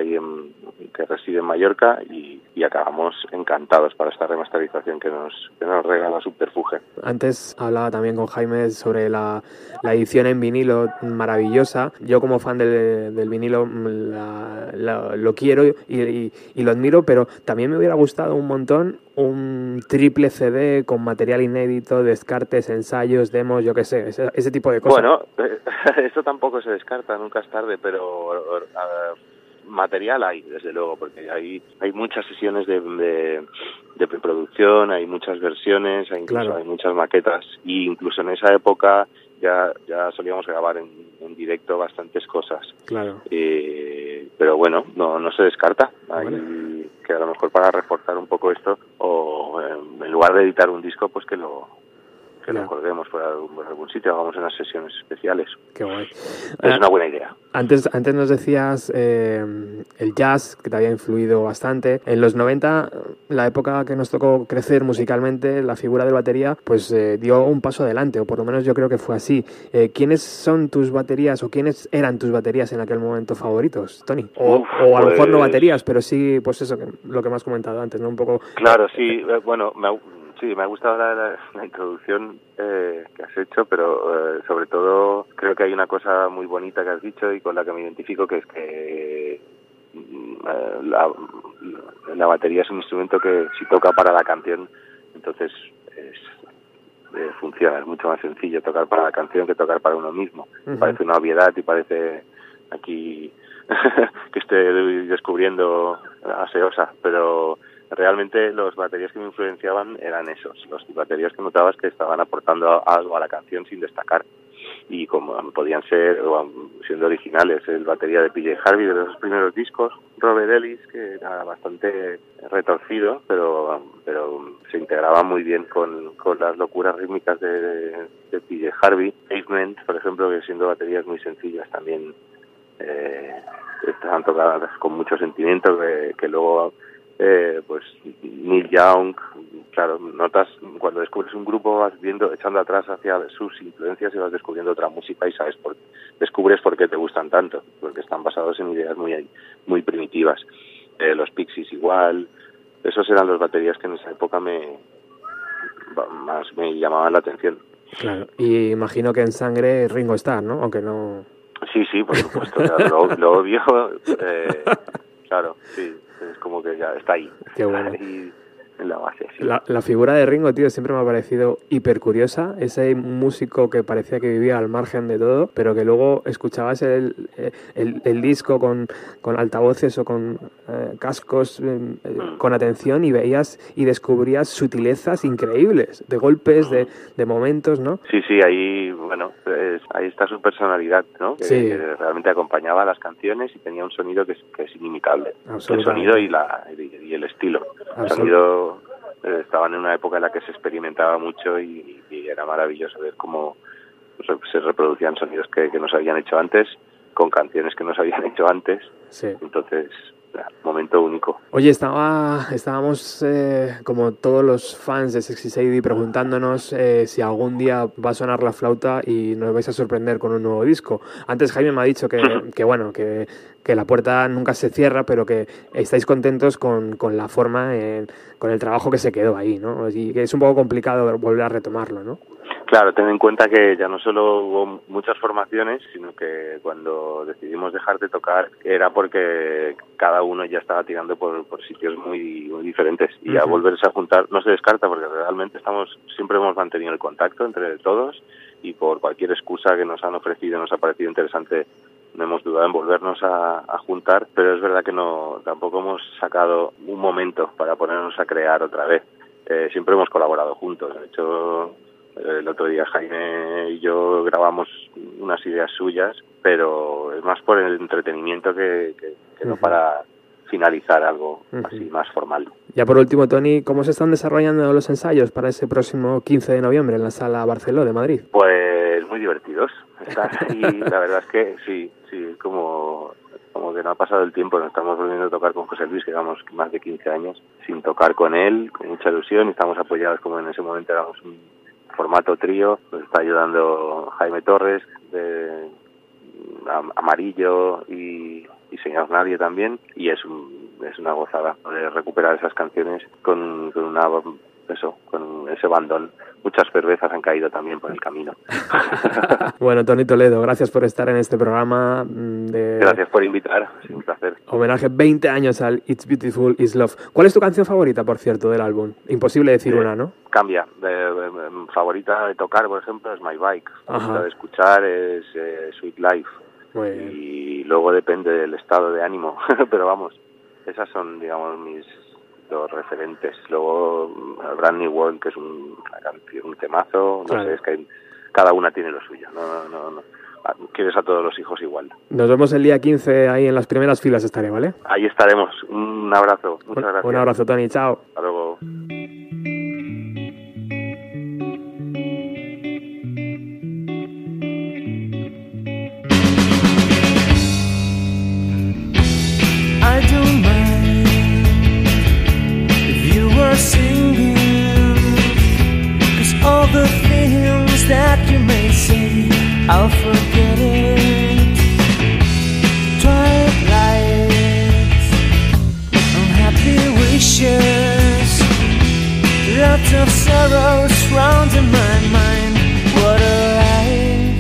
reside en Mallorca, y y acabamos encantados para esta remasterización que nos regala Subterfuge. Antes hablaba también con Jaime sobre la edición en vinilo maravillosa. Yo como fan del vinilo lo quiero y lo admiro, pero también me hubiera gustado un montón un triple CD con material inédito, descartes, ensayos, demos, yo qué sé, ese tipo de cosas. Bueno, eso tampoco se descarta, nunca es tarde, pero... material hay, desde luego, porque hay muchas sesiones de preproducción, hay muchas versiones, hay muchas maquetas, y incluso en esa época ya solíamos grabar en directo bastantes cosas. Claro. Pero bueno, no se descarta. Hay que a lo mejor para reforzar un poco esto, o en lugar de editar un disco, pues que lo acordemos por algún sitio, hagamos unas sesiones especiales. Qué guay. Es una buena idea. Antes nos decías el jazz, que te había influido bastante. En los 90, la época que nos tocó crecer musicalmente, la figura del batería pues dio un paso adelante, o por lo menos yo creo que fue así. ¿Quiénes son tus baterías, o quiénes eran tus baterías en aquel momento favoritos, Tony? O a lo mejor no baterías, pero sí, pues eso, lo que me has comentado antes, ¿no? Un poco... Claro, sí, bueno... Sí, me ha gustado la introducción que has hecho, pero sobre todo creo que hay una cosa muy bonita que has dicho y con la que me identifico, que es que la batería es un instrumento que si toca para la canción, entonces funciona. Es mucho más sencillo tocar para la canción que tocar para uno mismo. Uh-huh. Parece una obviedad y parece aquí que estoy descubriendo aseosa, pero... Realmente los baterías que me influenciaban eran esos, los baterías que notabas que estaban aportando algo a la canción sin destacar, y como podían ser, siendo originales, el batería de P.J. Harvey de los primeros discos, Robert Ellis, que era bastante retorcido, pero se integraba muy bien con las locuras rítmicas de P.J. Harvey, Pavement, por ejemplo, que siendo baterías muy sencillas también estaban tocadas con mucho sentimiento, que luego... pues Neil Young, claro, notas cuando descubres un grupo vas viendo, echando atrás hacia sus influencias y vas descubriendo otra música y sabes descubres por qué te gustan tanto, porque están basados en ideas muy, muy primitivas. Los Pixies igual, esos eran los baterías que en esa época me llamaban la atención. Claro, y imagino que en sangre Ringo Starr, ¿no? Aunque no... Sí, por supuesto, claro, lo obvio, claro, sí. Es como que ya está ahí. Qué bueno. Ahí en la base, sí. La figura de Ringo, tío, siempre me ha parecido hiper curiosa. Ese músico que parecía que vivía al margen de todo, pero que luego escuchabas el disco con altavoces o con cascos con atención y veías y descubrías sutilezas increíbles de golpes, de momentos, ¿no? Sí, ahí, bueno, ahí está su personalidad, ¿no? Sí. Que realmente acompañaba las canciones y tenía un sonido que es inimitable. El sonido y el estilo. El sonido estaban en una época en la que se experimentaba mucho y era maravilloso ver cómo se reproducían sonidos que no se habían hecho antes con canciones que no se habían hecho antes. Sí. Entonces, momento único. Oye, estábamos como todos los fans de Sexy Sadie preguntándonos si algún día va a sonar la flauta y nos vais a sorprender con un nuevo disco. Antes Jaime me ha dicho que bueno, que la puerta nunca se cierra, pero que estáis contentos con la forma, con el trabajo que se quedó ahí, ¿no? Y que es un poco complicado volver a retomarlo, ¿no? Claro, ten en cuenta que ya no solo hubo muchas formaciones, sino que cuando decidimos dejar de tocar era porque cada uno ya estaba tirando por sitios muy, muy diferentes, y a volverse a juntar no se descarta, porque realmente siempre hemos mantenido el contacto entre todos, y por cualquier excusa que nos han ofrecido nos ha parecido interesante, no hemos dudado en volvernos a juntar, pero es verdad que no, tampoco hemos sacado un momento para ponernos a crear otra vez. Siempre hemos colaborado juntos. De hecho, el otro día Jaime y yo grabamos unas ideas suyas, pero es más por el entretenimiento que no para finalizar algo así más formal. Ya por último, Tony, ¿cómo se están desarrollando los ensayos para ese próximo 15 de noviembre en la Sala Barceló de Madrid? Pues muy divertidos. Están ahí, la verdad es que sí, como que no ha pasado el tiempo, nos estamos volviendo a tocar con José Luis, que llevamos más de 15 años sin tocar con él, con mucha ilusión, y estamos apoyados como en ese momento éramos un formato trío. Nos está ayudando Jaime Torres de Amarillo y diseñados nadie también, y es una gozada poder recuperar esas canciones con una... Eso, con ese bandón. Muchas cervezas han caído también por el camino. Bueno, Tony Toledo, gracias por estar en este programa. Gracias por invitar, es un placer. Homenaje 20 años al It's Beautiful, It's Love. ¿Cuál es tu canción favorita, por cierto, del álbum? Imposible decir una, ¿no? Cambia. Favorita de tocar, por ejemplo, es My Bike. Favorita de escuchar es Sweet Life. Muy bien. Y luego depende del estado de ánimo. Pero vamos, esas son, digamos, mis... dos referentes. Luego Brand New World, que es un temazo, no claro. Sé, es que cada una tiene lo suyo, no. Quieres a todos los hijos igual. Nos vemos el día 15, ahí en las primeras filas estaré, ¿vale? Ahí estaremos, un abrazo, muchas gracias. Un abrazo, Tony, chao. Hasta luego. Singing, 'cause all the things that you may say, I'll forget it. Twilight, unhappy wishes, lots of sorrows surrounding my mind. What a life.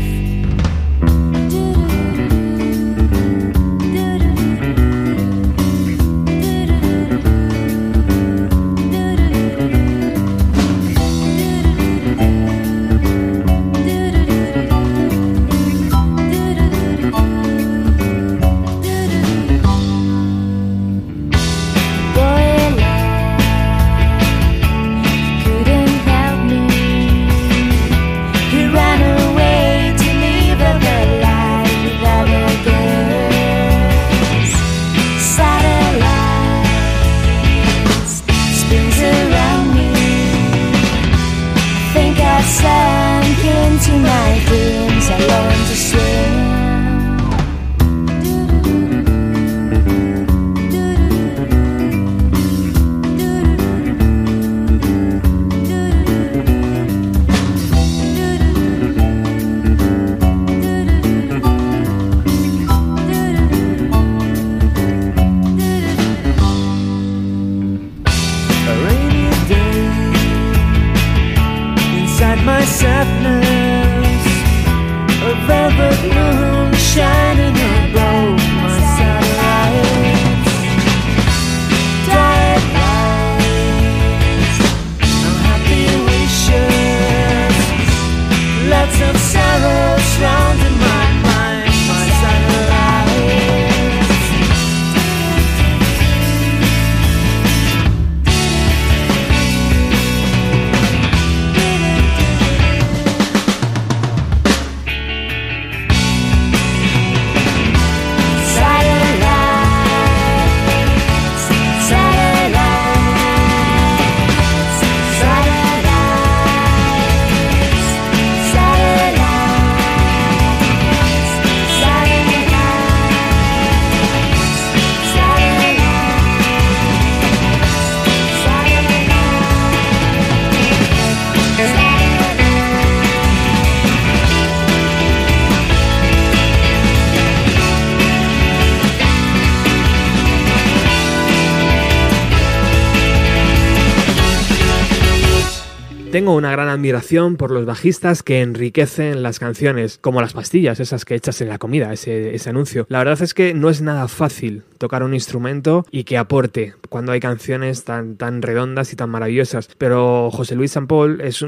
Tengo una gran admiración por los bajistas que enriquecen las canciones, como las pastillas, esas que echas en la comida, ese anuncio. La verdad es que no es nada fácil tocar un instrumento y que aporte cuando hay canciones tan redondas y tan maravillosas. Pero José Luis Sampol es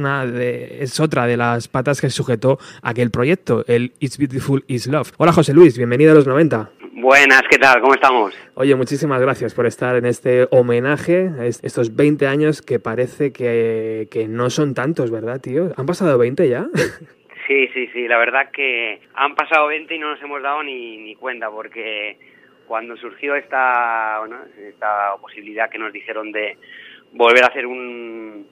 otra de las patas que sujetó aquel proyecto, el It's Beautiful, It's Love. Hola José Luis, bienvenido a los 90. Buenas, ¿qué tal? ¿Cómo estamos? Oye, muchísimas gracias por estar en este homenaje, estos 20 años que parece que no son tantos, ¿verdad, tío? ¿Han pasado 20 ya? Sí, la verdad que han pasado 20 y no nos hemos dado ni cuenta, porque cuando surgió esta posibilidad que nos dijeron de volver a hacer un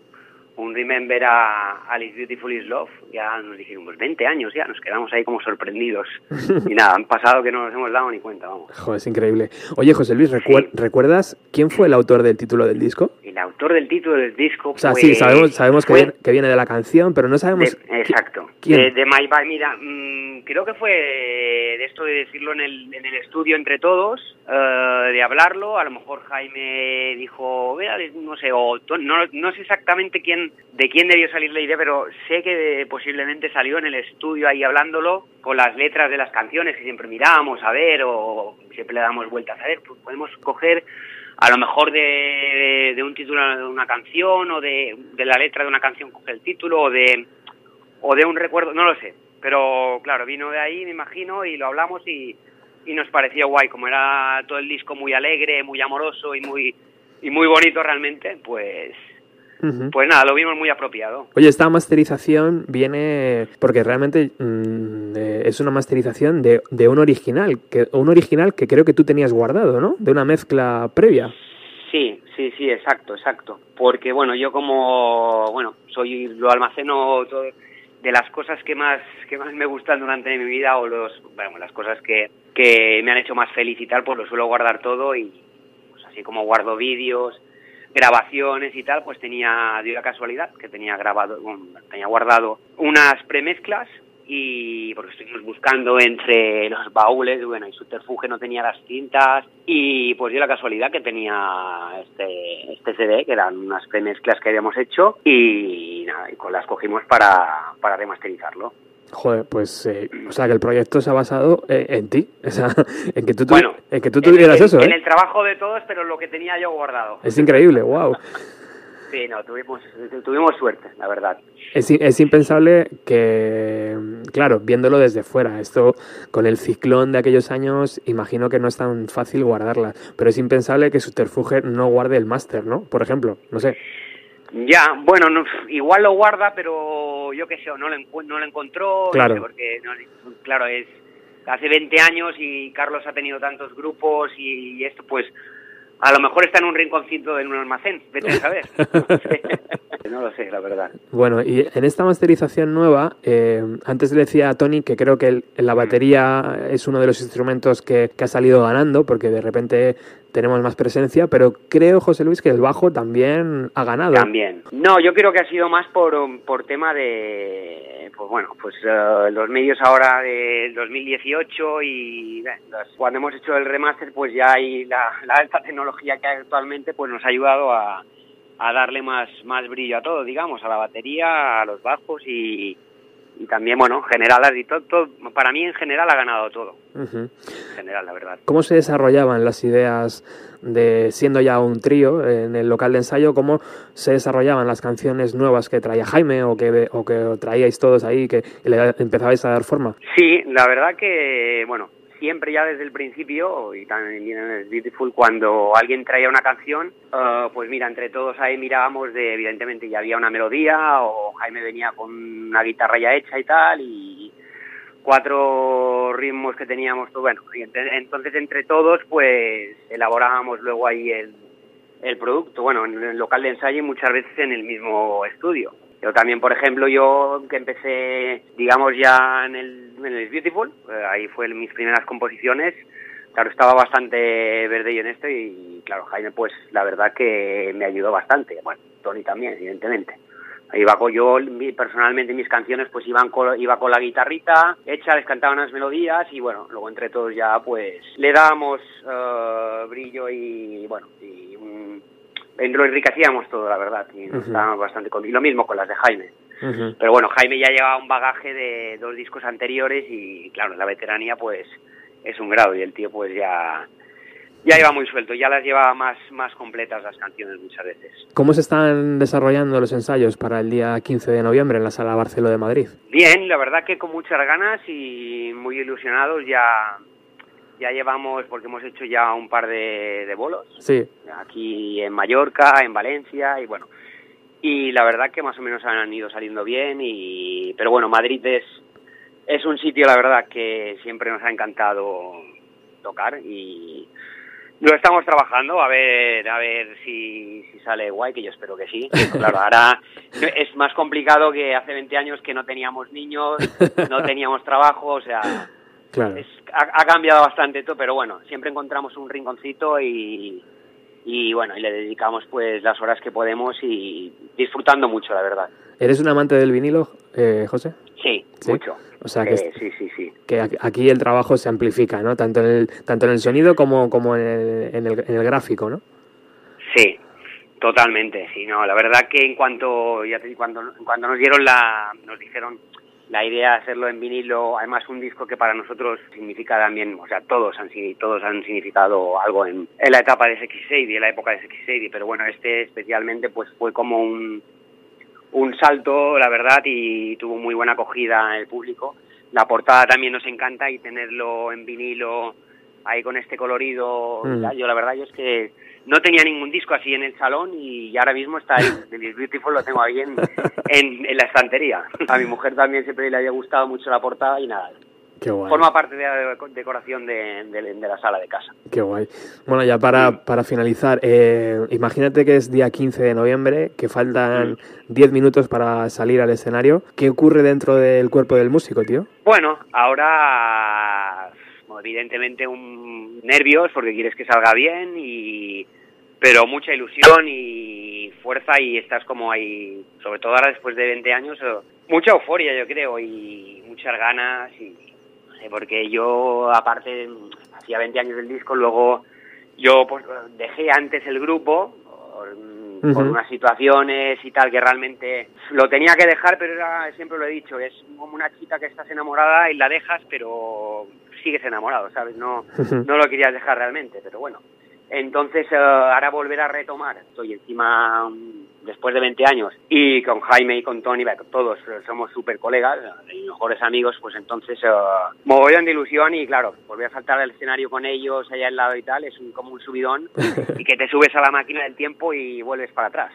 remember a It's Beautiful It's Love, ya nos dijimos 20 años ya, nos quedamos ahí como sorprendidos. Y nada, han pasado que no nos hemos dado ni cuenta, vamos. Joder, es increíble. Oye, José Luis, ¿recuerdas quién fue el autor del título del disco? El autor autor del título del disco... O sea, pues, sí, sabemos que viene de la canción, pero no sabemos... Exacto. ¿Quién? De My Bike, mira, creo que fue de esto de decirlo en el estudio entre todos, de hablarlo, a lo mejor Jaime dijo, no sé, no sé exactamente de quién debió salir la idea, pero sé que posiblemente salió en el estudio ahí hablándolo, con las letras de las canciones que siempre miramos a ver, o siempre le damos vueltas a ver, pues podemos coger... A lo mejor de un título de una canción o de la letra de una canción coge el título o de un recuerdo, no lo sé. Pero claro, vino de ahí, me imagino, y lo hablamos y nos parecía guay. Como era todo el disco muy alegre, muy amoroso y muy bonito realmente, pues... Uh-huh. Pues nada, lo vimos muy apropiado. Oye, esta masterización viene porque realmente es una masterización de un original que creo que tú tenías guardado, ¿no? De una mezcla previa. Sí, exacto. Porque bueno, yo lo almaceno todo de las cosas que más me gustan durante mi vida o las cosas que me han hecho más feliz y tal, pues lo suelo guardar todo y pues, así como guardo vídeos, grabaciones y tal, pues dio la casualidad que tenía guardado unas premezclas y porque estuvimos buscando entre los baúles, y Subterfuge no tenía las cintas y pues dio la casualidad que tenía este CD, que eran unas premezclas que habíamos hecho y las cogimos para remasterizarlo. Joder, pues, que el proyecto se ha basado en ti, o sea, en que tú tuvieras eso, ¿eh? En el trabajo de todos, pero lo que tenía yo guardado. Es increíble, wow. Sí, no, tuvimos suerte, la verdad. Es impensable que, claro, viéndolo desde fuera, esto con el ciclón de aquellos años, imagino que no es tan fácil guardarla, pero es impensable que Subterfuge no guarde el máster, ¿no? Por ejemplo, no sé. Ya, bueno, no, igual lo guarda, pero yo qué sé, no lo encontró, claro. Es hace 20 años y Carlos ha tenido tantos grupos y esto, pues a lo mejor está en un rinconcito en un almacén, vete a saber. No lo sé, la verdad. Bueno, y en esta masterización nueva, antes le decía a Tony que creo que la batería es uno de los instrumentos que ha salido ganando, porque de repente tenemos más presencia, pero creo, José Luis, que el bajo también ha ganado. También. No, yo creo que ha sido más por tema de... los medios ahora de 2018 y cuando hemos hecho el remaster, pues ya hay la alta tecnología que hay actualmente, pues nos ha ayudado a darle más brillo a todo, digamos, a la batería, a los bajos y también, general, para mí en general ha ganado todo. Uh-huh. En general, la verdad. ¿Cómo se desarrollaban las ideas de, siendo ya un trío en el local de ensayo, cómo se desarrollaban las canciones nuevas que traía Jaime o que traíais todos ahí que le empezabais a dar forma? Sí, la verdad que, siempre ya desde el principio, y también en It's Beautiful, cuando alguien traía una canción, pues mira, entre todos ahí mirábamos, evidentemente ya había una melodía, o Jaime venía con una guitarra ya hecha y tal, y 4 ritmos que teníamos, entonces entre todos pues elaborábamos luego ahí el producto, en el local de ensayo y muchas veces en el mismo estudio. Yo también, por ejemplo, que empecé, digamos, ya en el It's Beautiful, ahí fueron mis primeras composiciones, claro, estaba bastante verde yo en esto y, claro, Jaime, pues, la verdad que me ayudó bastante, Tony también, evidentemente. Personalmente, mis canciones, pues, iba con la guitarrita hecha, les cantaba unas melodías y, luego entre todos ya, pues, le dábamos brillo lo enriquecíamos todo, la verdad, y nos estábamos bastante y lo mismo con las de Jaime. Uh-huh. Pero Jaime ya llevaba un bagaje de 2 discos anteriores y, claro, la veteranía, pues, es un grado y el tío, pues, ya iba muy suelto, ya las llevaba más completas las canciones muchas veces. ¿Cómo se están desarrollando los ensayos para el día 15 de noviembre en la Sala Barceló de Madrid? Bien, la verdad que con muchas ganas y muy ilusionados ya llevamos, porque hemos hecho ya un par de bolos, sí, aquí en Mallorca, en Valencia, y la verdad que más o menos han ido saliendo bien, pero Madrid es un sitio, la verdad, que siempre nos ha encantado tocar, y lo estamos trabajando, a ver si sale guay, que yo espero que sí. Claro, ahora es más complicado que hace 20 años que no teníamos niños, no teníamos trabajo, o sea... Claro. Ha cambiado bastante todo, pero siempre encontramos un rinconcito y, y bueno, y le dedicamos pues las horas que podemos y disfrutando mucho, la verdad. ¿Eres un amante del vinilo, José? Sí, sí, mucho. O sea que sí. Que aquí el trabajo se amplifica, ¿no? Tanto en el sonido como en el gráfico, ¿no? Sí, totalmente. Sí, no, la verdad que en cuanto nos dijeron la idea de hacerlo en vinilo, además un disco que para nosotros significa también, o sea, todos han significado algo en la etapa de Sexy Sadie, en la época de Sexy Sadie, pero bueno, este especialmente pues fue como un salto, la verdad, y tuvo muy buena acogida en el público. La portada también nos encanta y tenerlo en vinilo ahí con este colorido. Yo la verdad es que no tenía ningún disco así en el salón y ahora mismo está ahí. El It's Beautiful lo tengo ahí en la estantería. A mi mujer también siempre le había gustado mucho la portada y nada. Qué guay. Forma parte de la decoración de la sala de casa. Qué guay. Bueno, ya para finalizar, imagínate que es día 15 de noviembre, que faltan 10 minutos para salir al escenario. ¿Qué ocurre dentro del cuerpo del músico, tío? Bueno, ahora evidentemente un nervios porque quieres que salga bien, pero mucha ilusión y fuerza, y estás como ahí, sobre todo ahora después de 20 años, mucha euforia, yo creo, y muchas ganas y... Porque yo, aparte, hacía 20 años del disco, luego yo pues, dejé antes el grupo por unas situaciones y tal, que realmente lo tenía que dejar, pero era, siempre lo he dicho, es como una chica que estás enamorada y la dejas, pero sigues enamorado, ¿sabes? No lo querías dejar realmente, pero bueno. Entonces, ahora volver a retomar, estoy encima... después de 20 años, y con Jaime y con Tony, todos somos súper colegas y mejores amigos, pues entonces mogollón de ilusión y claro, volver a saltar al escenario con ellos allá al lado y tal, es como un subidón y que te subes a la máquina del tiempo y vuelves para atrás.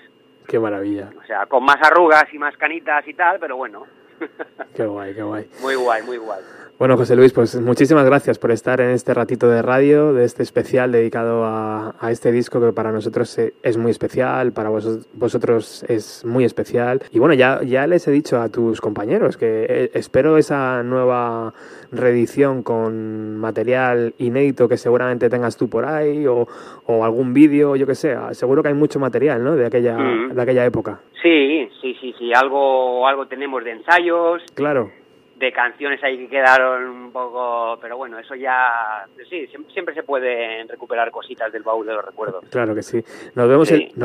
¡Qué maravilla! O sea, con más arrugas y más canitas y tal, pero bueno. ¡Qué guay, qué guay! Muy guay, muy guay. Bueno, José Luis, pues muchísimas gracias por estar en este ratito de radio, de este especial dedicado a este disco que para nosotros es muy especial, para vosotros es muy especial. Y bueno, ya les he dicho a tus compañeros que espero esa nueva reedición con material inédito que seguramente tengas tú por ahí o algún vídeo, yo que sé. Seguro que hay mucho material, ¿no?, de aquella época. Sí. Algo tenemos de ensayos. Claro. De canciones ahí que quedaron un poco, pero bueno, eso ya sí, siempre se pueden recuperar cositas del baúl de los recuerdos. Claro que sí. Nos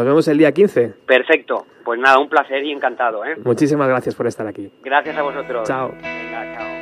vemos el día 15. Perfecto. Pues nada, un placer y encantado, ¿eh? Muchísimas gracias por estar aquí. Gracias a vosotros. Chao. Venga, chao.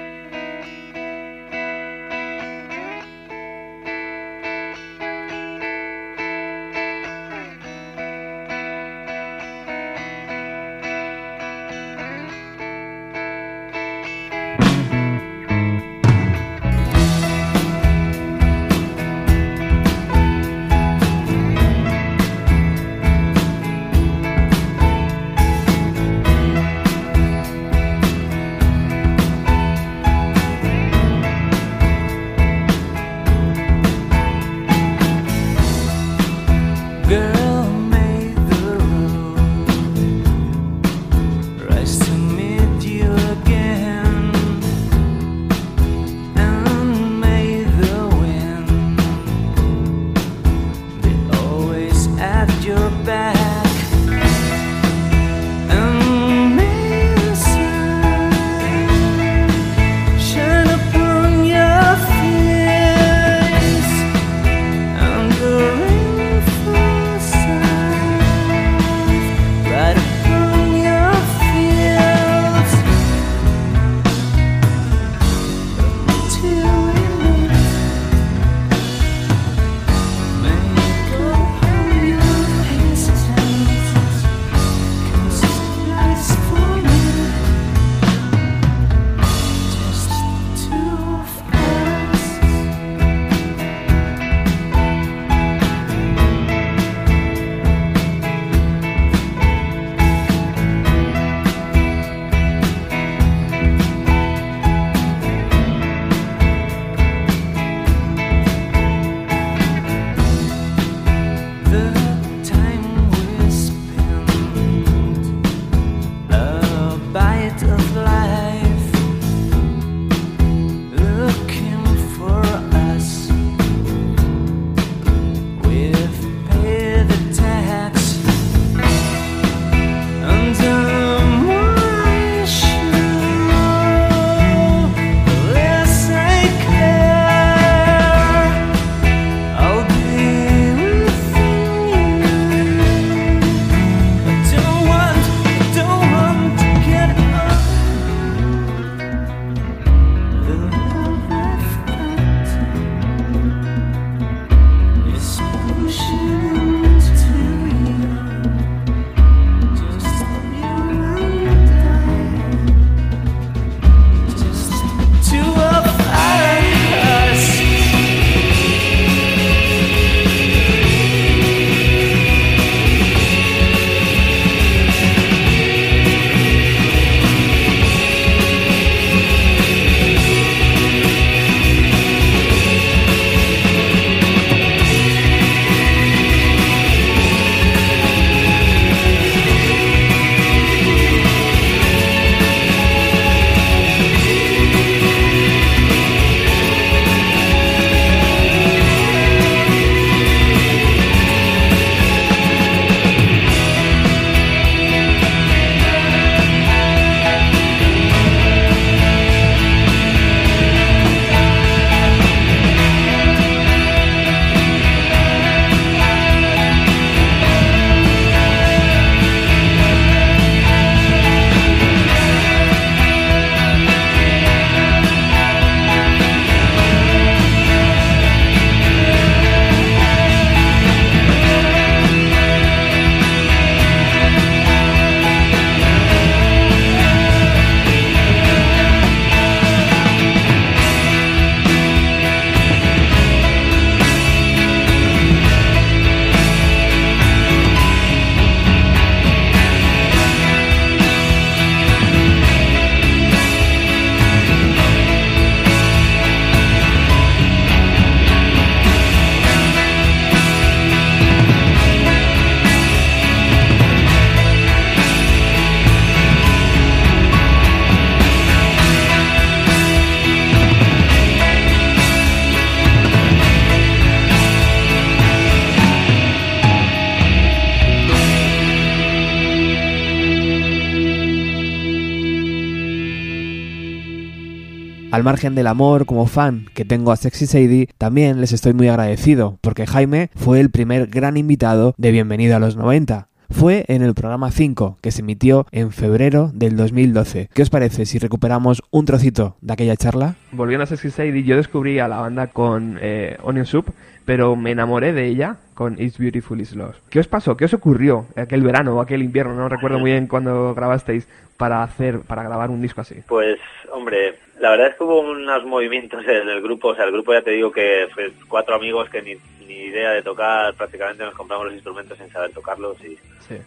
Al margen del amor como fan que tengo a Sexy Sadie, también les estoy muy agradecido, porque Jaime fue el primer gran invitado de Bienvenido a los 90. Fue en el programa 5, que se emitió en febrero del 2012. ¿Qué os parece si recuperamos un trocito de aquella charla? Volviendo a Sexy Sadie, yo descubrí a la banda con Onion Soup, pero me enamoré de ella con It's Beautiful It's Love. ¿Qué os pasó? ¿Qué os ocurrió aquel verano o aquel invierno? No recuerdo muy bien cuando grabasteis para grabar un disco así. Pues, hombre, la verdad es que hubo unos movimientos en el grupo. O sea, el grupo, ya te digo que fue 4 amigos que ni idea de tocar. Prácticamente nos compramos los instrumentos sin saber tocarlos y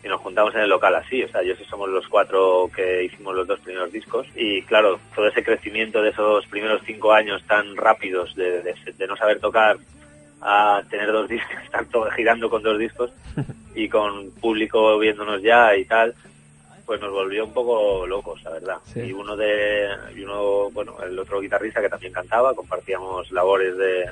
nos juntamos en el local así. O sea, yo sí somos los 4 que hicimos los 2 primeros discos. Y claro, todo ese crecimiento de esos primeros 5 años tan rápidos de no saber tocar, a tener 2 discos, estar todo girando con 2 discos y con público viéndonos ya y tal, pues nos volvió un poco locos, la verdad. Sí. Y el otro guitarrista que también cantaba, compartíamos labores de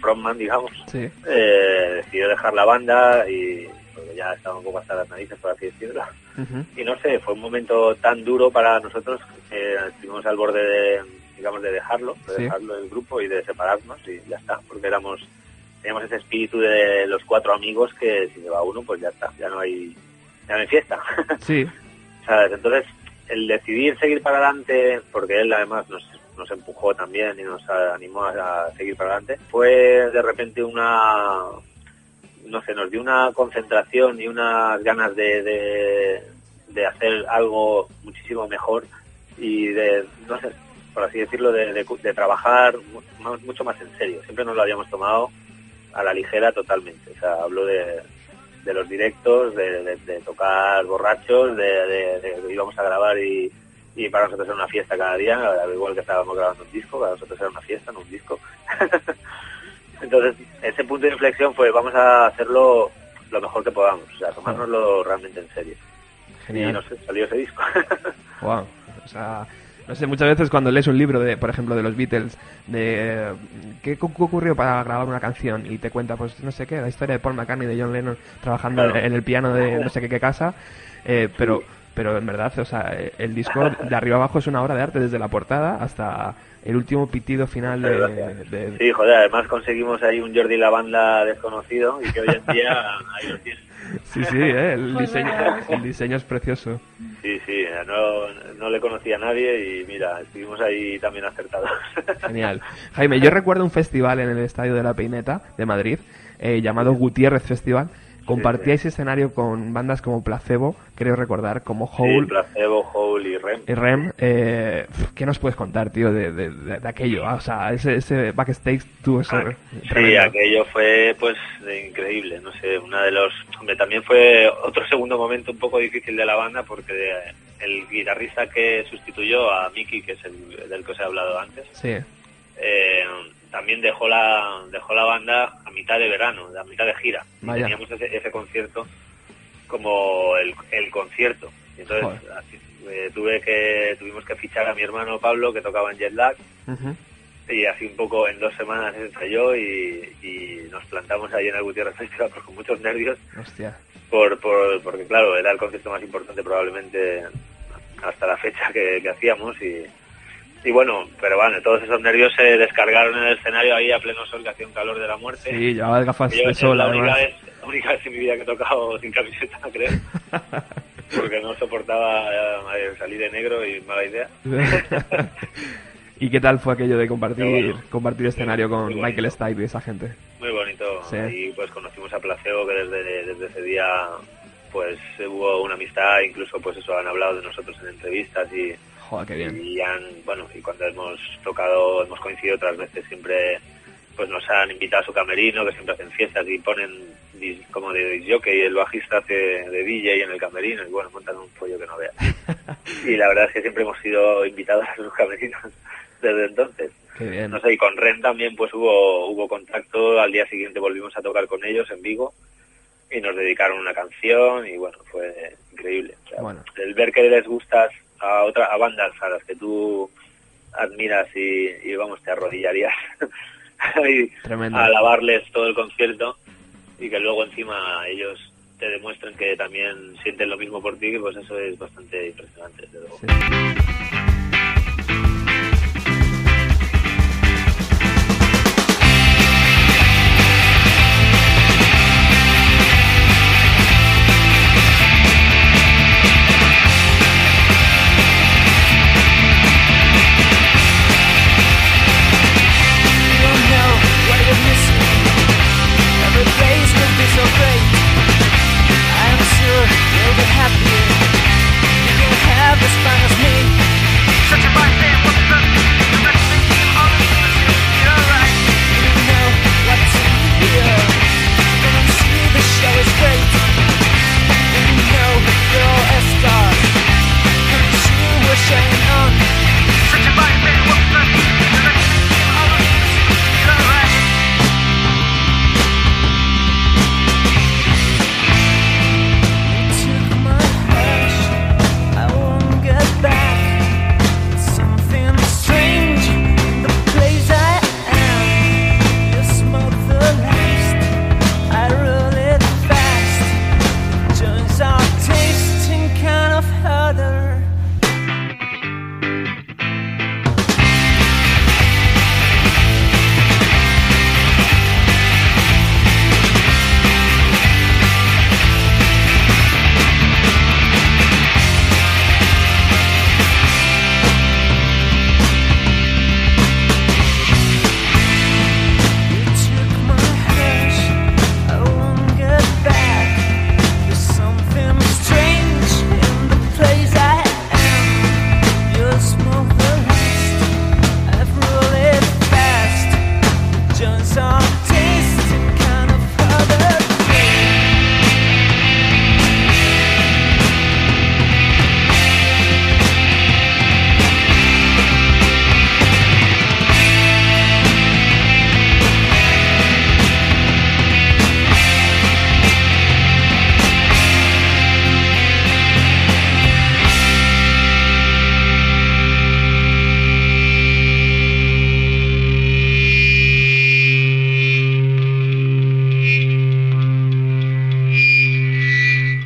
frontman, digamos. Sí. Decidió dejar la banda y porque ya estaba un poco hasta las narices, por así decirlo. Uh-huh. Y no sé, fue un momento tan duro para nosotros que estuvimos al borde de dejarlo el grupo y de separarnos y ya está, porque teníamos ese espíritu de los 4 amigos que si se va uno, pues ya está, ya no hay fiesta. Sí. ¿Sabes? Entonces, el decidir seguir para adelante, porque él además nos empujó también y nos animó a seguir para adelante, fue de repente nos dio una concentración y unas ganas de hacer algo muchísimo mejor y por así decirlo, de trabajar mucho más en serio. Siempre nos lo habíamos tomado a la ligera totalmente. O sea, hablo de los directos, de tocar borrachos, de íbamos a grabar y para nosotros era una fiesta cada día, igual que estábamos grabando un disco, para nosotros era una fiesta, no un disco. Entonces, ese punto de inflexión fue, vamos a hacerlo lo mejor que podamos, o sea, tomárnoslo realmente en serio. Genial. Y no sé, salió ese disco. Wow. O sea, no sé, muchas veces cuando lees un libro, por ejemplo, de los Beatles, de qué ocurrió para grabar una canción y te cuenta, pues no sé qué, la historia de Paul McCartney, de John Lennon, trabajando en el piano de no sé qué casa, pero en verdad, o sea, el disco de arriba abajo es una obra de arte, desde la portada hasta el último pitido final de... Sí, joder, además conseguimos ahí un Jordi Lavanda desconocido y que hoy en día ahí lo tienes. Sí, sí, el diseño es precioso. Sí, sí, no le conocía a nadie y mira, estuvimos ahí también acertados. Genial. Jaime, yo recuerdo un festival en el Estadio de la Peineta de Madrid, llamado Gutiérrez Festival. Compartíais escenario con bandas como Placebo, creo recordar, como Hole. Sí, Placebo, Hole y Rem. ¿Qué nos puedes contar, tío, de aquello? O sea, ese backstage tuvo eso. Sí, tremendo. Aquello fue, pues, increíble. No sé, también fue otro segundo momento un poco difícil de la banda, porque el guitarrista que sustituyó a Miki, que es el del que os he hablado antes, sí, también dejó la banda a mitad de verano, a mitad de gira. Vaya. Teníamos ese concierto como el concierto. Entonces así, tuvimos que fichar a mi hermano Pablo, que tocaba en Jetlag. Uh-huh. Y así un poco en 2 semanas ensayó y nos plantamos ahí en el Gutiérrez Festival con muchos nervios. Hostia. Porque claro, era el concierto más importante probablemente hasta la fecha que hacíamos y bueno, pero bueno, todos esos nervios se descargaron en el escenario ahí a pleno sol, que hacía un calor de la muerte. Sí, llevaba gafas de sol. La única vez en mi vida que he tocado sin camiseta, creo. Porque no soportaba salir de negro y mala idea. ¿Y qué tal fue aquello de compartir escenario con Michael Stipe y esa gente? Muy bonito. Sí. Y pues conocimos a Placebo, que desde ese día pues hubo una amistad, incluso pues eso, han hablado de nosotros en entrevistas y... Joder, qué bien. Y cuando hemos coincidido otras veces, siempre pues nos han invitado a su camerino, que siempre hacen fiestas y ponen como de jockey, el bajista hace de DJ en el camerino, y bueno, montan un pollo que no veas. Y la verdad es que siempre hemos sido invitados a sus camerinos desde entonces. Qué bien. No sé, y con Rem también pues hubo contacto, al día siguiente volvimos a tocar con ellos en Vigo, y nos dedicaron una canción, y bueno, fue increíble. O sea, el ver que les gustas a bandas a las que tú admiras y vamos, te arrodillarías a alabarles todo el concierto, y que luego encima ellos te demuestren que también sienten lo mismo por ti, pues eso es bastante impresionante, desde luego. Sí.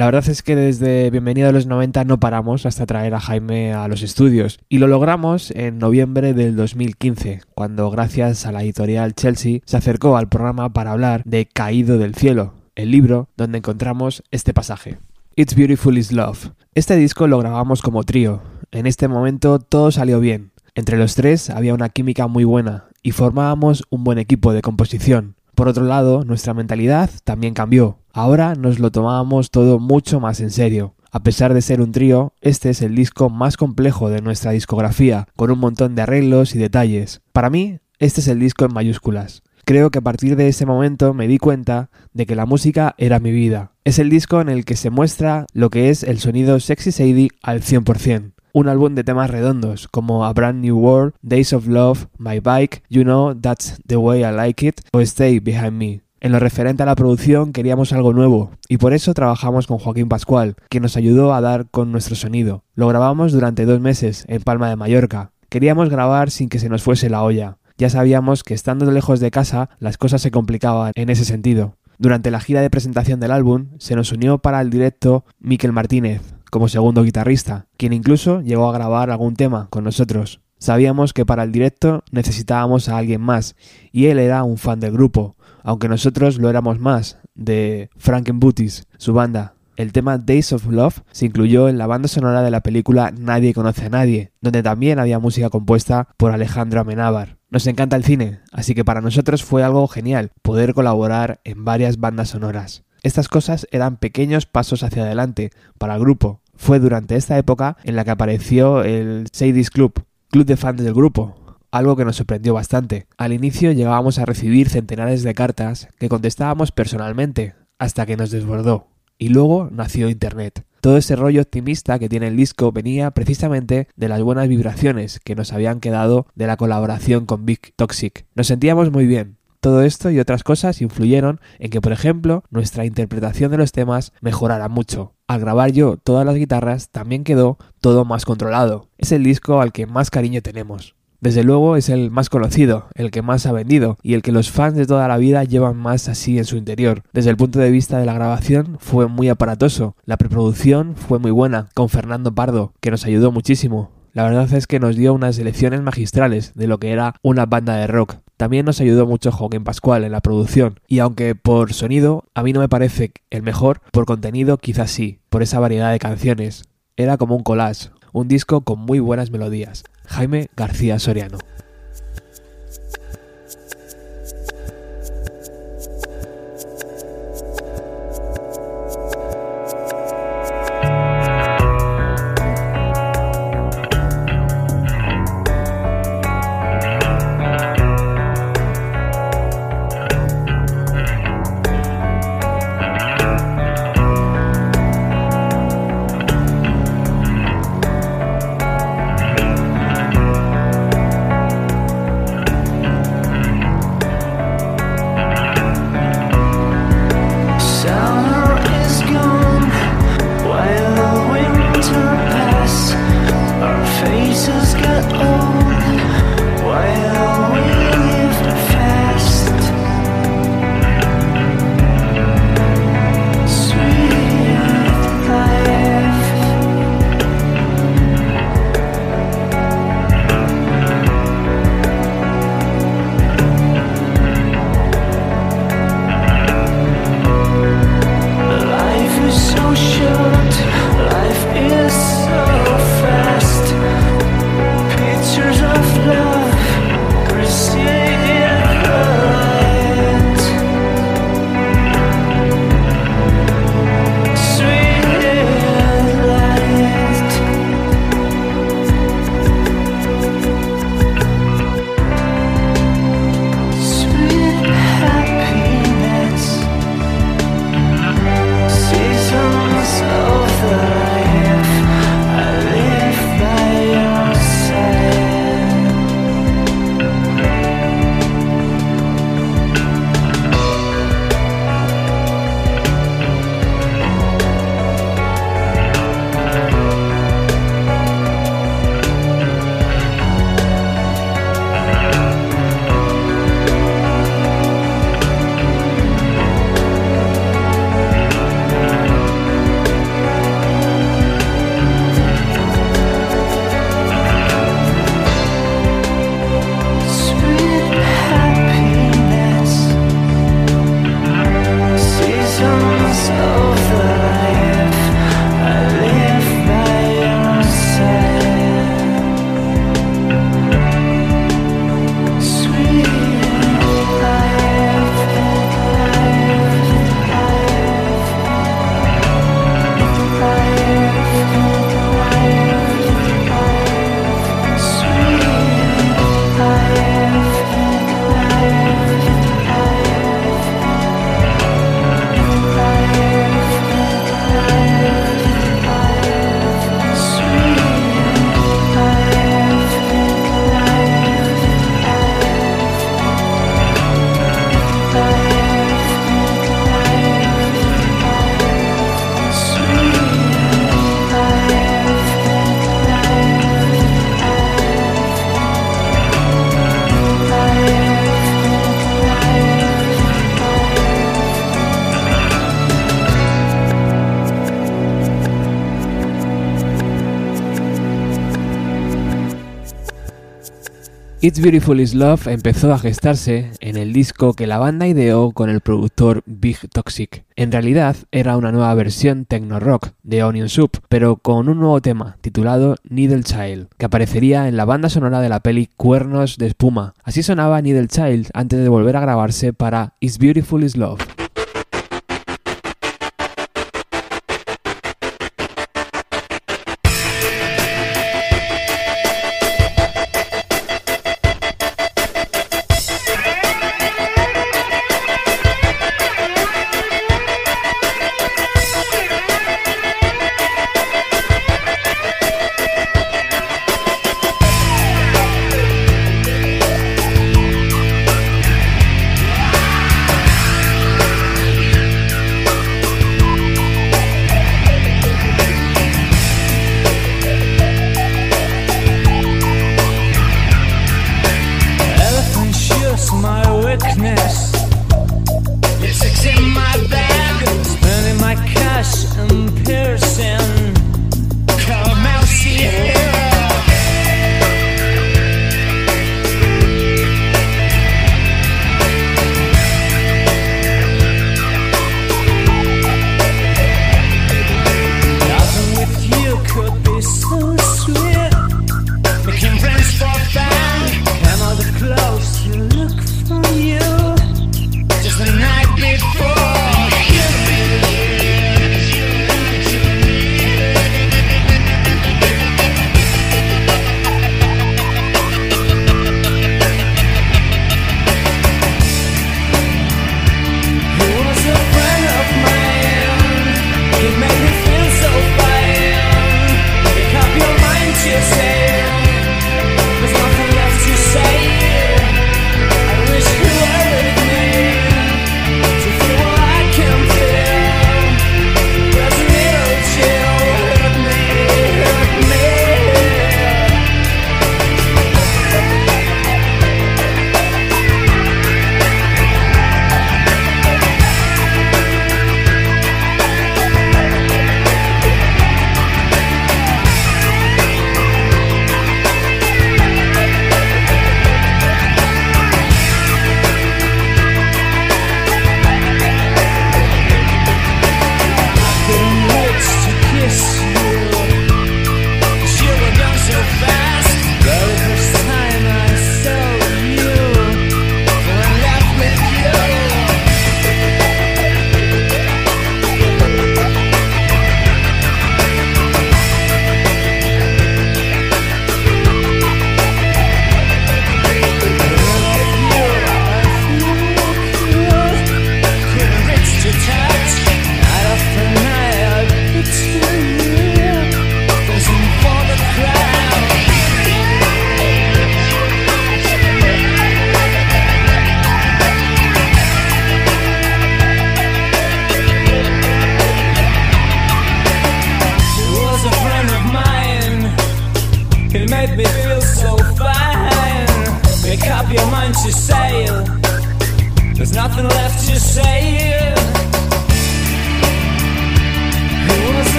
La verdad es que desde Bienvenido a los 90 no paramos hasta traer a Jaime a los estudios, y lo logramos en noviembre del 2015, cuando gracias a la editorial Chelsea se acercó al programa para hablar de Caído del Cielo, el libro donde encontramos este pasaje. It's Beautiful It's Love. Este disco lo grabamos como trío. En este momento todo salió bien. Entre los tres había una química muy buena y formábamos un buen equipo de composición. Por otro lado, nuestra mentalidad también cambió. Ahora nos lo tomábamos todo mucho más en serio. A pesar de ser un trío, este es el disco más complejo de nuestra discografía, con un montón de arreglos y detalles. Para mí, este es el disco en mayúsculas. Creo que a partir de ese momento me di cuenta de que la música era mi vida. Es el disco en el que se muestra lo que es el sonido Sexy Sadie al 100%. Un álbum de temas redondos como A Brand New World, Days of Love, My Bike, You Know That's the Way I Like It o Stay Behind Me. En lo referente a la producción queríamos algo nuevo y por eso trabajamos con Joaquín Pascual, que nos ayudó a dar con nuestro sonido. Lo grabamos durante 2 meses en Palma de Mallorca. Queríamos grabar sin que se nos fuese la olla. Ya sabíamos que estando lejos de casa las cosas se complicaban en ese sentido. Durante la gira de presentación del álbum se nos unió para el directo Miquel Martínez como segundo guitarrista, quien incluso llegó a grabar algún tema con nosotros. Sabíamos que para el directo necesitábamos a alguien más y él era un fan del grupo, aunque nosotros lo éramos más, de Frankenbooties, su banda. El tema Days of Love se incluyó en la banda sonora de la película Nadie conoce a nadie, donde también había música compuesta por Alejandro Amenábar. Nos encanta el cine, así que para nosotros fue algo genial poder colaborar en varias bandas sonoras. Estas cosas eran pequeños pasos hacia adelante para el grupo. Fue durante esta época en la que apareció el Sadie's Club, club de fans del grupo. Algo que nos sorprendió bastante. Al inicio llegábamos a recibir centenares de cartas que contestábamos personalmente, hasta que nos desbordó. Y luego nació Internet. Todo ese rollo optimista que tiene el disco venía precisamente de las buenas vibraciones que nos habían quedado de la colaboración con Big Toxic. Nos sentíamos muy bien. Todo esto y otras cosas influyeron en que, por ejemplo, nuestra interpretación de los temas mejorara mucho. Al grabar yo todas las guitarras, también quedó todo más controlado. Es el disco al que más cariño tenemos. Desde luego es el más conocido, el que más ha vendido y el que los fans de toda la vida llevan más así en su interior. Desde el punto de vista de la grabación fue muy aparatoso, la preproducción fue muy buena, con Fernando Pardo, que nos ayudó muchísimo. La verdad es que nos dio unas lecciones magistrales de lo que era una banda de rock. También nos ayudó mucho Joaquín Pascual en la producción, y aunque por sonido a mí no me parece el mejor, por contenido quizás sí, por esa variedad de canciones. Era como un collage, un disco con muy buenas melodías. Jaime García Soriano. It's Beautiful It's Love empezó a gestarse en el disco que la banda ideó con el productor Big Toxic. En realidad era una nueva versión techno-rock de Onion Soup, pero con un nuevo tema titulado Needle Child, que aparecería en la banda sonora de la peli Cuernos de Espuma. Así sonaba Needle Child antes de volver a grabarse para It's Beautiful It's Love.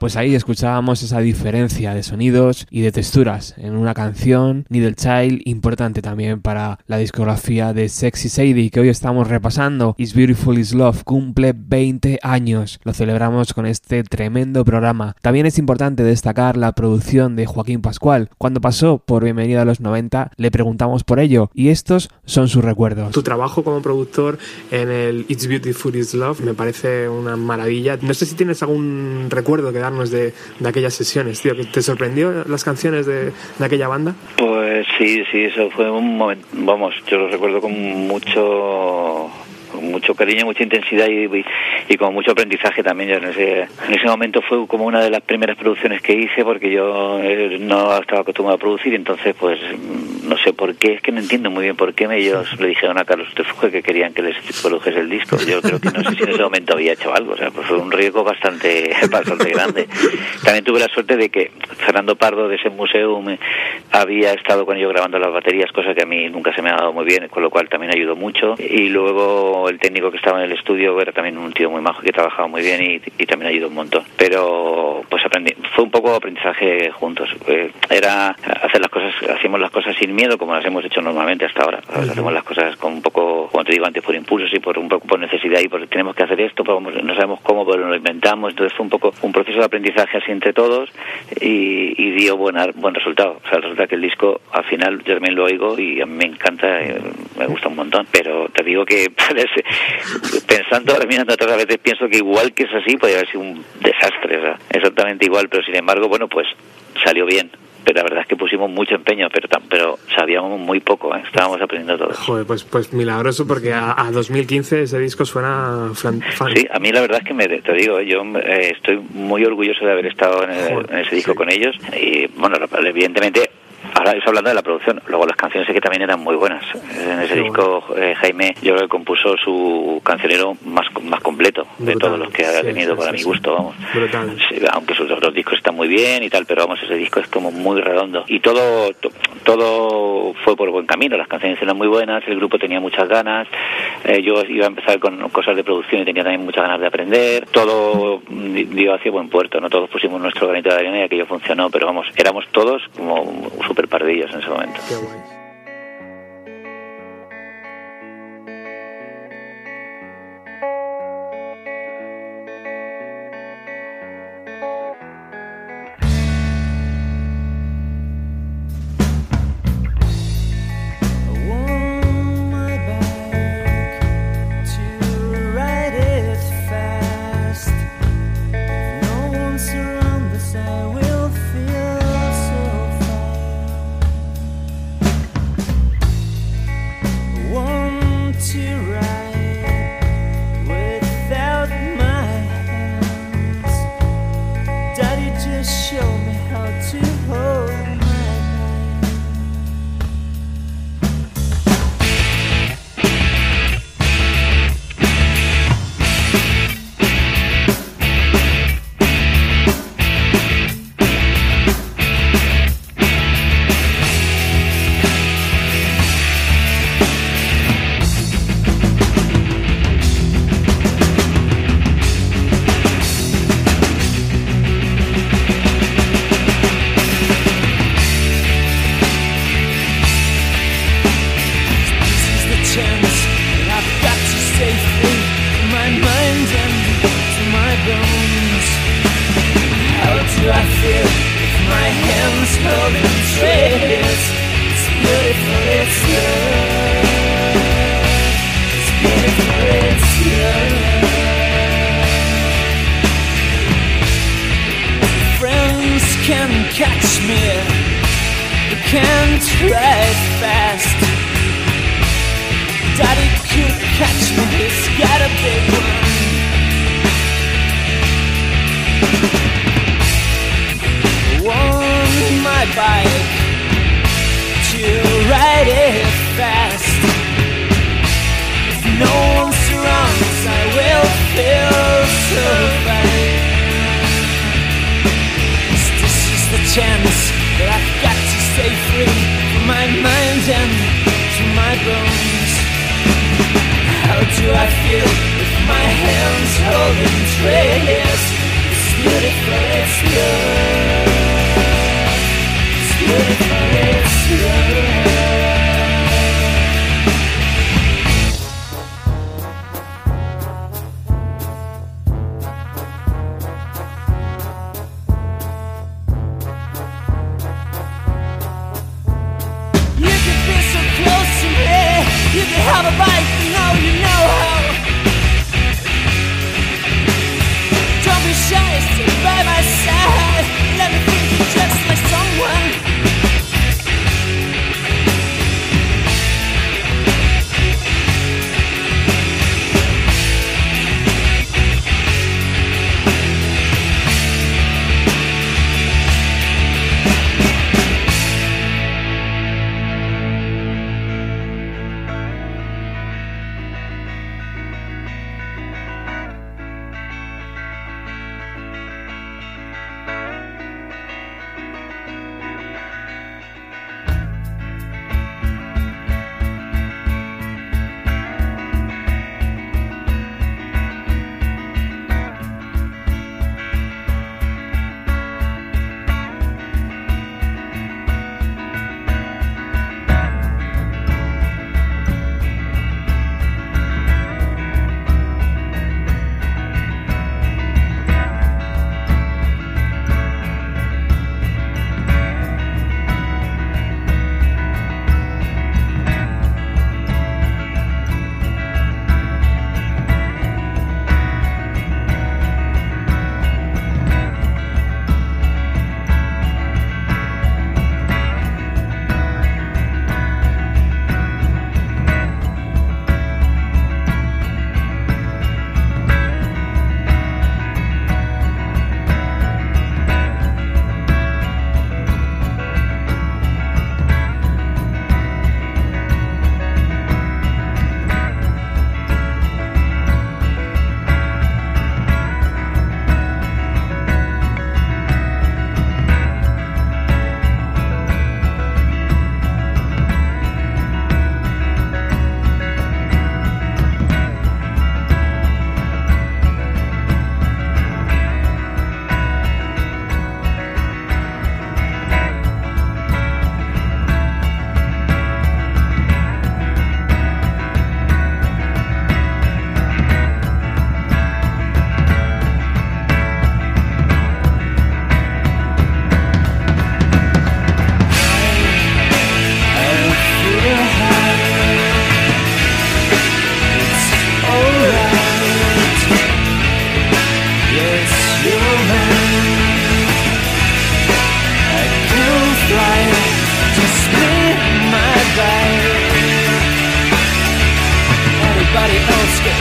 Pues ahí escuchábamos esa diferencia de sonidos y de texturas en una canción, Needle Child, importante también para la discografía de Sexy Sadie, que hoy estamos repasando. It's Beautiful It's Love cumple 20 años, lo celebramos con este tremendo programa. También es importante destacar la producción de Joaquín Pascual. Cuando pasó por Bienvenido a los 90 le preguntamos por ello y estos son sus recuerdos. Tu trabajo como productor en el It's Beautiful It's Love me parece una maravilla. No sé si tienes algún recuerdo que darnos de aquellas sesiones, tío. ¿Te sorprendió las canciones de aquella banda? Pues sí, eso fue un momento, vamos, yo lo recuerdo con mucho cariño, mucha intensidad y con mucho aprendizaje también. Yo en ese momento fue como una de las primeras producciones que hice, porque yo no estaba acostumbrado a producir, entonces pues no sé por qué, es que no entiendo muy bien por qué ellos le dijeron a Carlos Subterfuge que querían que les produjese el disco. Yo creo que no sé si en ese momento había hecho algo, o sea, pues fue un riesgo bastante grande. También tuve la suerte de que Fernando Pardo de ese museo había estado con ellos grabando las baterías, cosa que a mí nunca se me ha dado muy bien, con lo cual también ayudó mucho. Y luego el técnico que estaba en el estudio era también un tío muy majo que trabajaba muy bien y también ayudó un montón. Pero pues aprendí, fue un poco aprendizaje juntos. Era hacer las cosas, hacíamos las cosas sin miedo como las hemos hecho normalmente hasta ahora. Uh-huh. Hacemos las cosas con un poco, como te digo antes, por impulsos y por un poco por necesidad y por tenemos que hacer esto, pero no sabemos cómo, pero lo inventamos. Entonces fue un poco un proceso de aprendizaje así entre todos y dio buen resultado. O sea, el resultado que el disco al final yo también lo oigo y a mí me encanta, me gusta un montón. Pero te digo que pensando ahora, mirando atrás, a veces pienso que igual que es así, podría haber sido un desastre, o sea, exactamente igual, pero sin embargo, bueno, pues salió bien. Pero la verdad es que pusimos mucho empeño, pero sabíamos muy poco, ¿eh? Estábamos aprendiendo todo. Joder, pues milagroso, porque a 2015 ese disco suena fan. Sí, a mí la verdad es que te digo, yo estoy muy orgulloso de haber estado en ese disco, sí, con ellos. Y bueno, evidentemente ahora estoy hablando de la producción, luego las canciones que también eran muy buenas. En ese disco Jaime, yo creo que compuso su cancionero más completo, brutal, de todos los que ha tenido, para mi gusto, vamos. Brutal. Sí, aunque sus otros discos están muy bien y tal, pero vamos, ese disco es como muy redondo. Y todo fue por buen camino, las canciones eran muy buenas, el grupo tenía muchas ganas, yo iba a empezar con cosas de producción y tenía también muchas ganas de aprender, todo dio hacia buen puerto, no todos pusimos nuestro granito de arena y aquello funcionó, pero vamos, éramos todos como súper pardillos en ese momento. Qué guay. It's beautiful, it's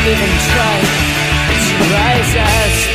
even try to rise us.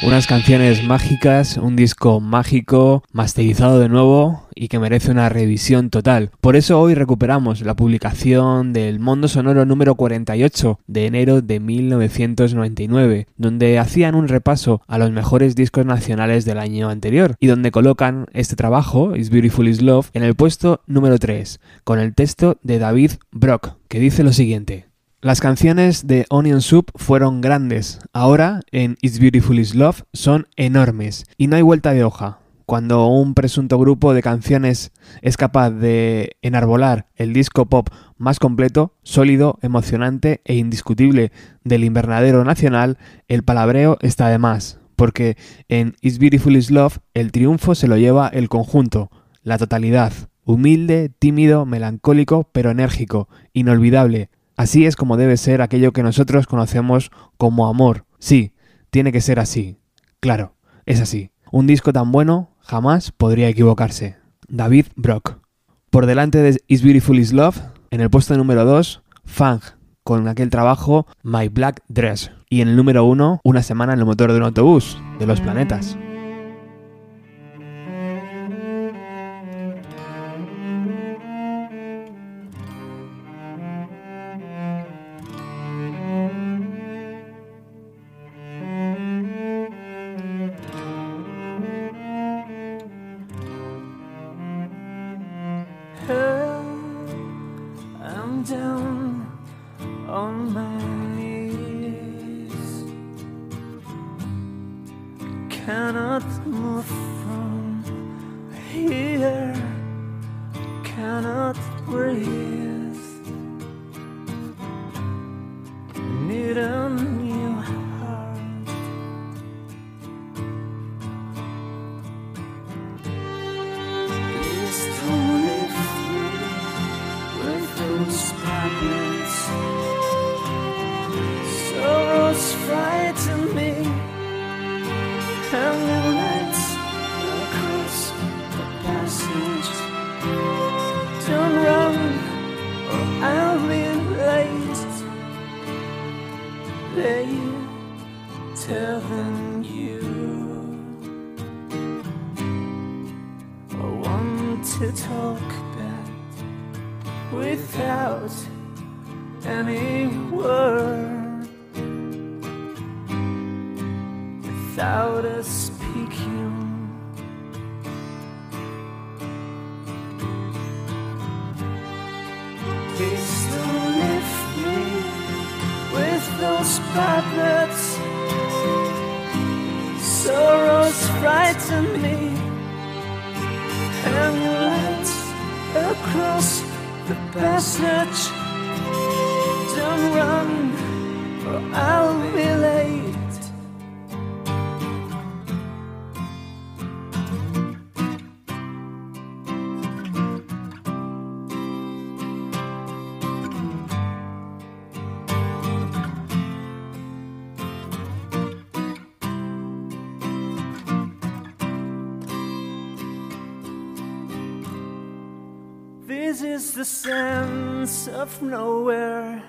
Unas canciones mágicas, un disco mágico, masterizado de nuevo y que merece una revisión total. Por eso hoy recuperamos la publicación del Mondo Sonoro número 48 de enero de 1999, donde hacían un repaso a los mejores discos nacionales del año anterior y donde colocan este trabajo, It's Beautiful It's Love, en el puesto número 3, con el texto de David Brock, que dice lo siguiente. Las canciones de Onion Soup fueron grandes, ahora en It's Beautiful It's Love son enormes y no hay vuelta de hoja. Cuando un presunto grupo de canciones es capaz de enarbolar el disco pop más completo, sólido, emocionante e indiscutible del invernadero nacional, el palabreo está de más, porque en It's Beautiful It's Love el triunfo se lo lleva el conjunto, la totalidad, humilde, tímido, melancólico, pero enérgico, inolvidable. Así es como debe ser aquello que nosotros conocemos como amor. Sí, tiene que ser así. Claro, es así. Un disco tan bueno jamás podría equivocarse. David Brock. Por delante de It's Beautiful It's Love, en el puesto número 2, Fang, con aquel trabajo My Black Dress. Y en el número 1, Una semana en el motor de un autobús, de Los Planetas. The sense of nowhere.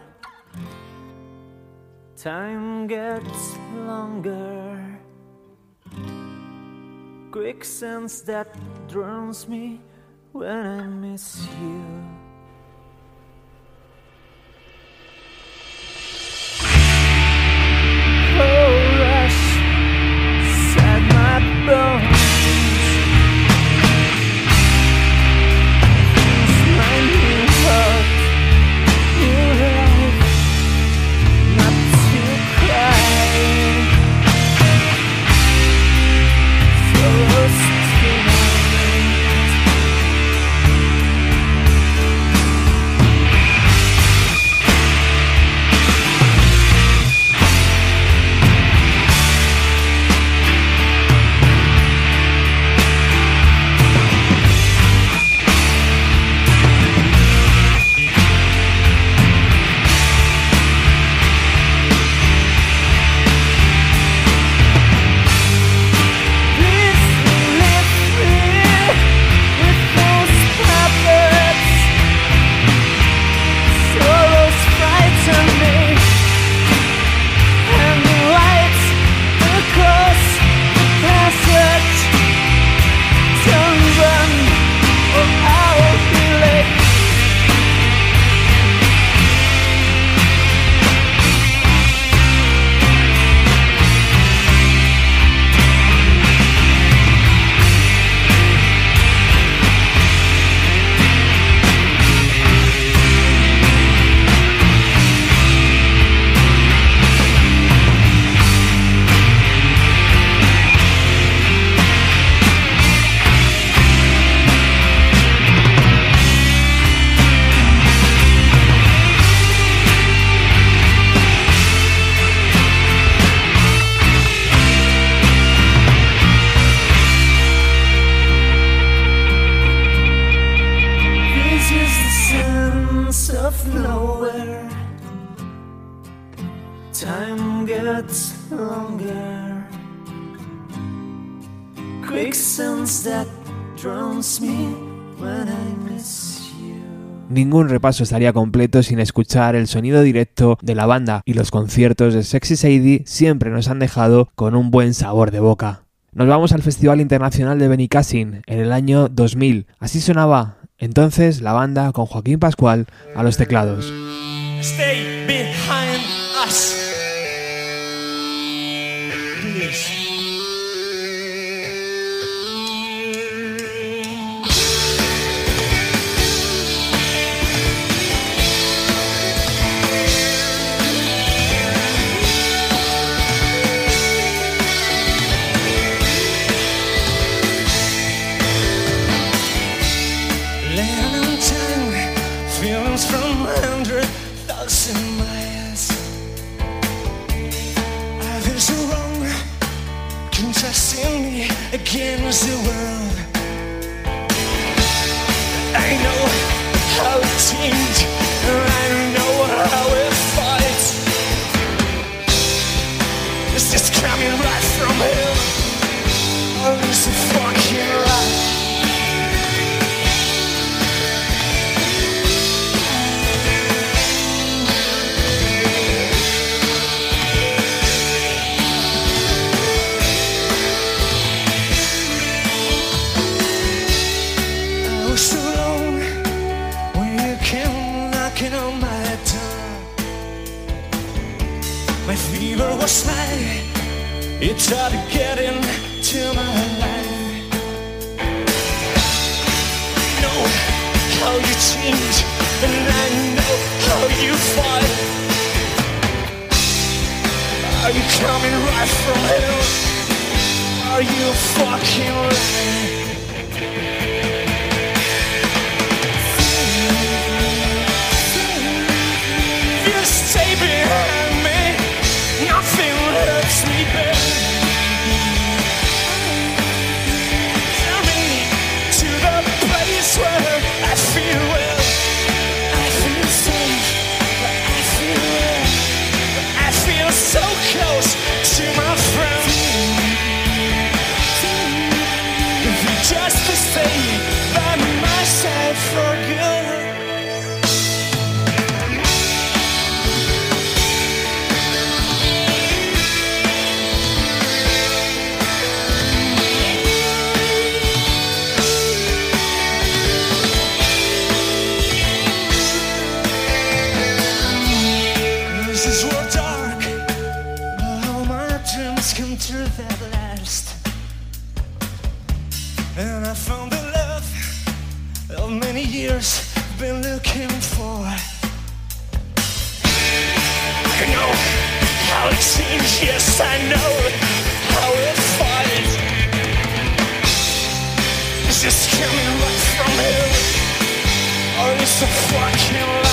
Time gets longer. Quick sense that drowns me when I miss you. Oh, rush, set my bones. gets longer. Quick sense that drowns me when I miss you. Ningún repaso estaría completo sin escuchar el sonido directo de la banda, y los conciertos de Sexy Sadie siempre nos han dejado con un buen sabor de boca. Nos vamos al Festival Internacional de Benicàssim en el año 2000. Así sonaba entonces la banda con Joaquín Pascual a los teclados. Stay behind us. Please. Against the world, I know how it changed, and I know how it fights. It's just coming right from him. Oh, it's a fucking right. Fever was high, it tried to get into my life. I know how you change, and I know how you fight. Are you coming right from hell? Are you fucking right? You stay behind. Nothing hurts me better. Tell me to the place where I feel well, I feel safe, I feel well, I feel so close to my friend. If you just stay by my side for good. Been looking for. I know how it seems, yes, I know how it fights. Is this coming right from him, or is it fucking lie?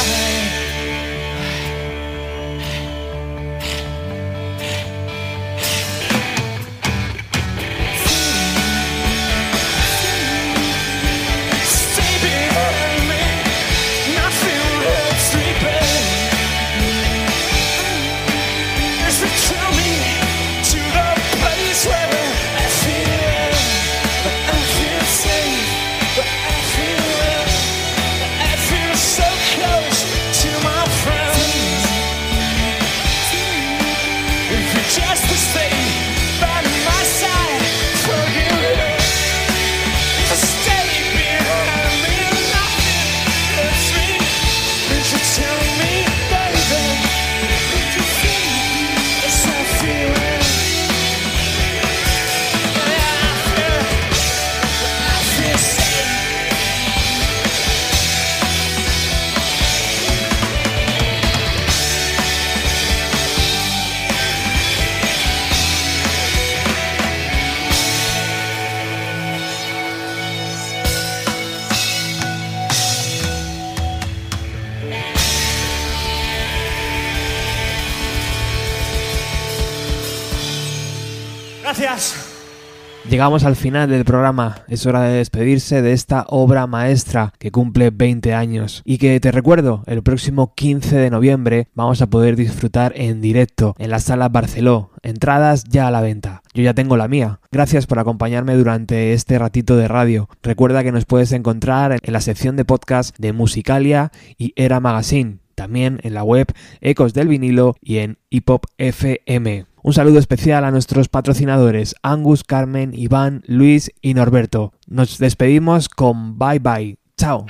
Llegamos al final del programa, es hora de despedirse de esta obra maestra que cumple 20 años y que, te recuerdo, el próximo 15 de noviembre vamos a poder disfrutar en directo en la Sala Barceló, entradas ya a la venta. Yo ya tengo la mía. Gracias por acompañarme durante este ratito de radio. Recuerda que nos puedes encontrar en la sección de podcast de Musicalia y Era Magazine, también en la web Ecos del Vinilo y en Hip Hop FM. Un saludo especial a nuestros patrocinadores Angus, Carmen, Iván, Luis y Norberto. Nos despedimos con Bye Bye. Chao.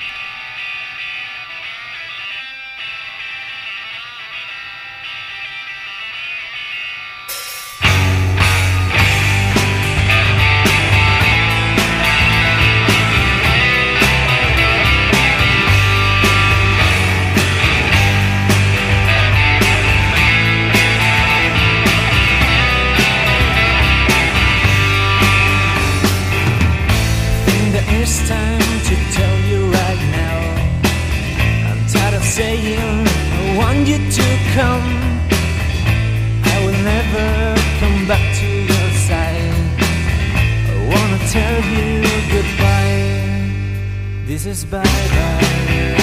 This is bye-bye.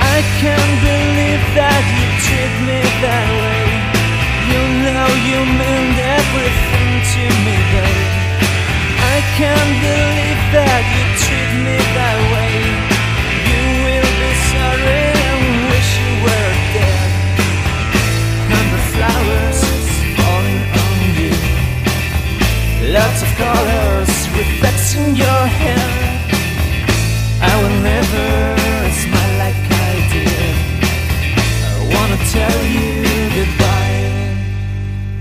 I can't believe that you treat me that way. You know you meant everything to me, babe. I can't believe that you treat me that way. You will be sorry and wish you were dead. And the flowers falling on you, lots of colors reflecting your hair. I will never smile like I did. I wanna tell you goodbye.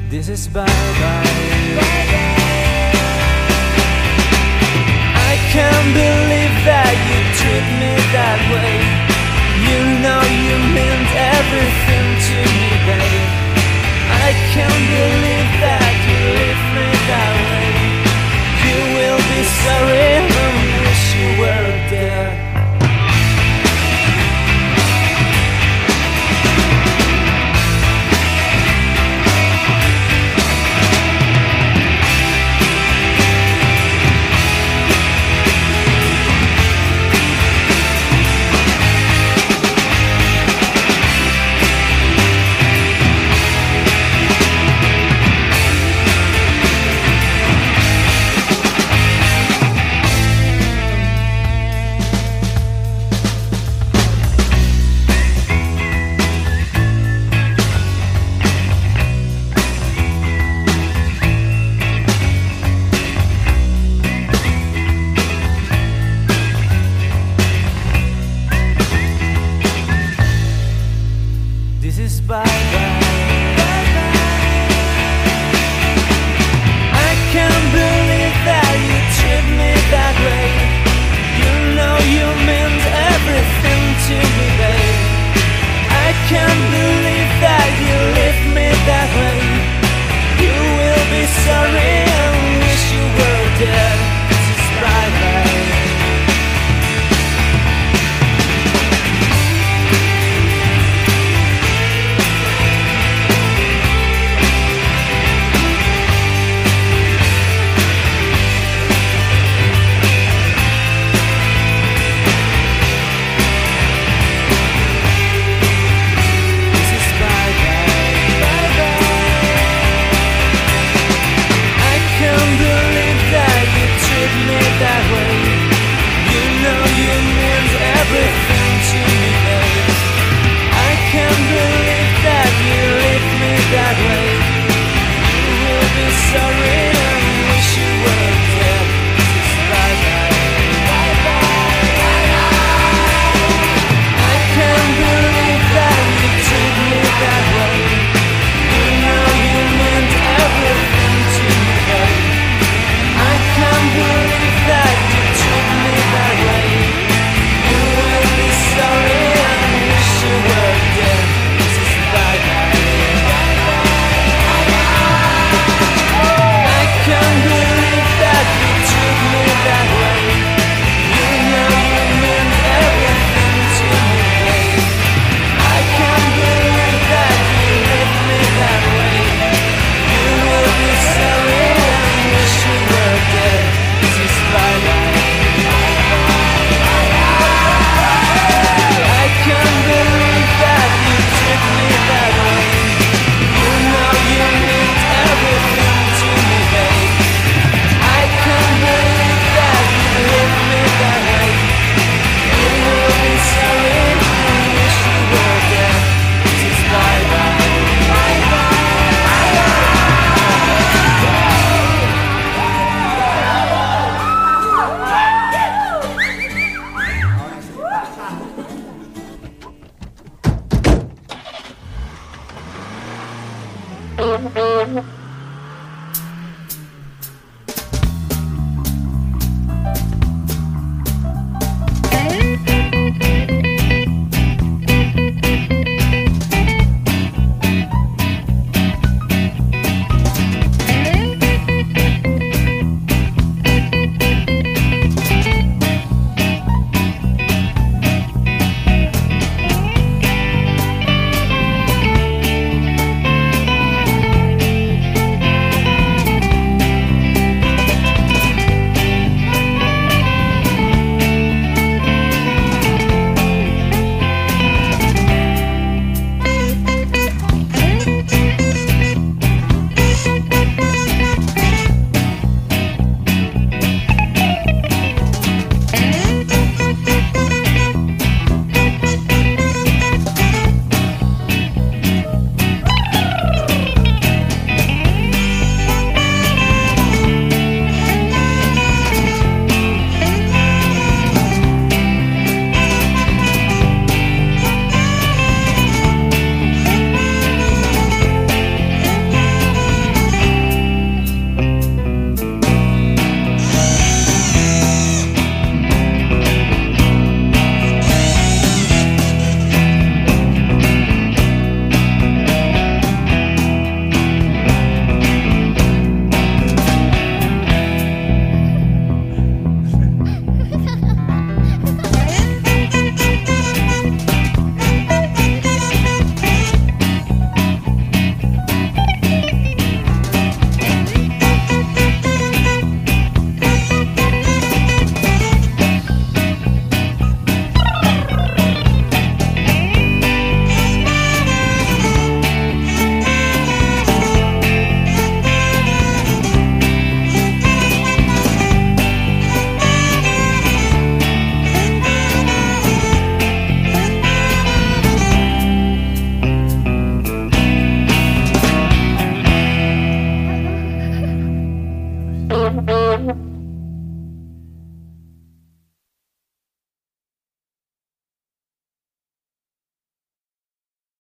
This is bye-bye. I can't believe that you treat me that way. You know you meant everything to me, babe. I can't believe that you leave me that way. Sorry, I wish you were there.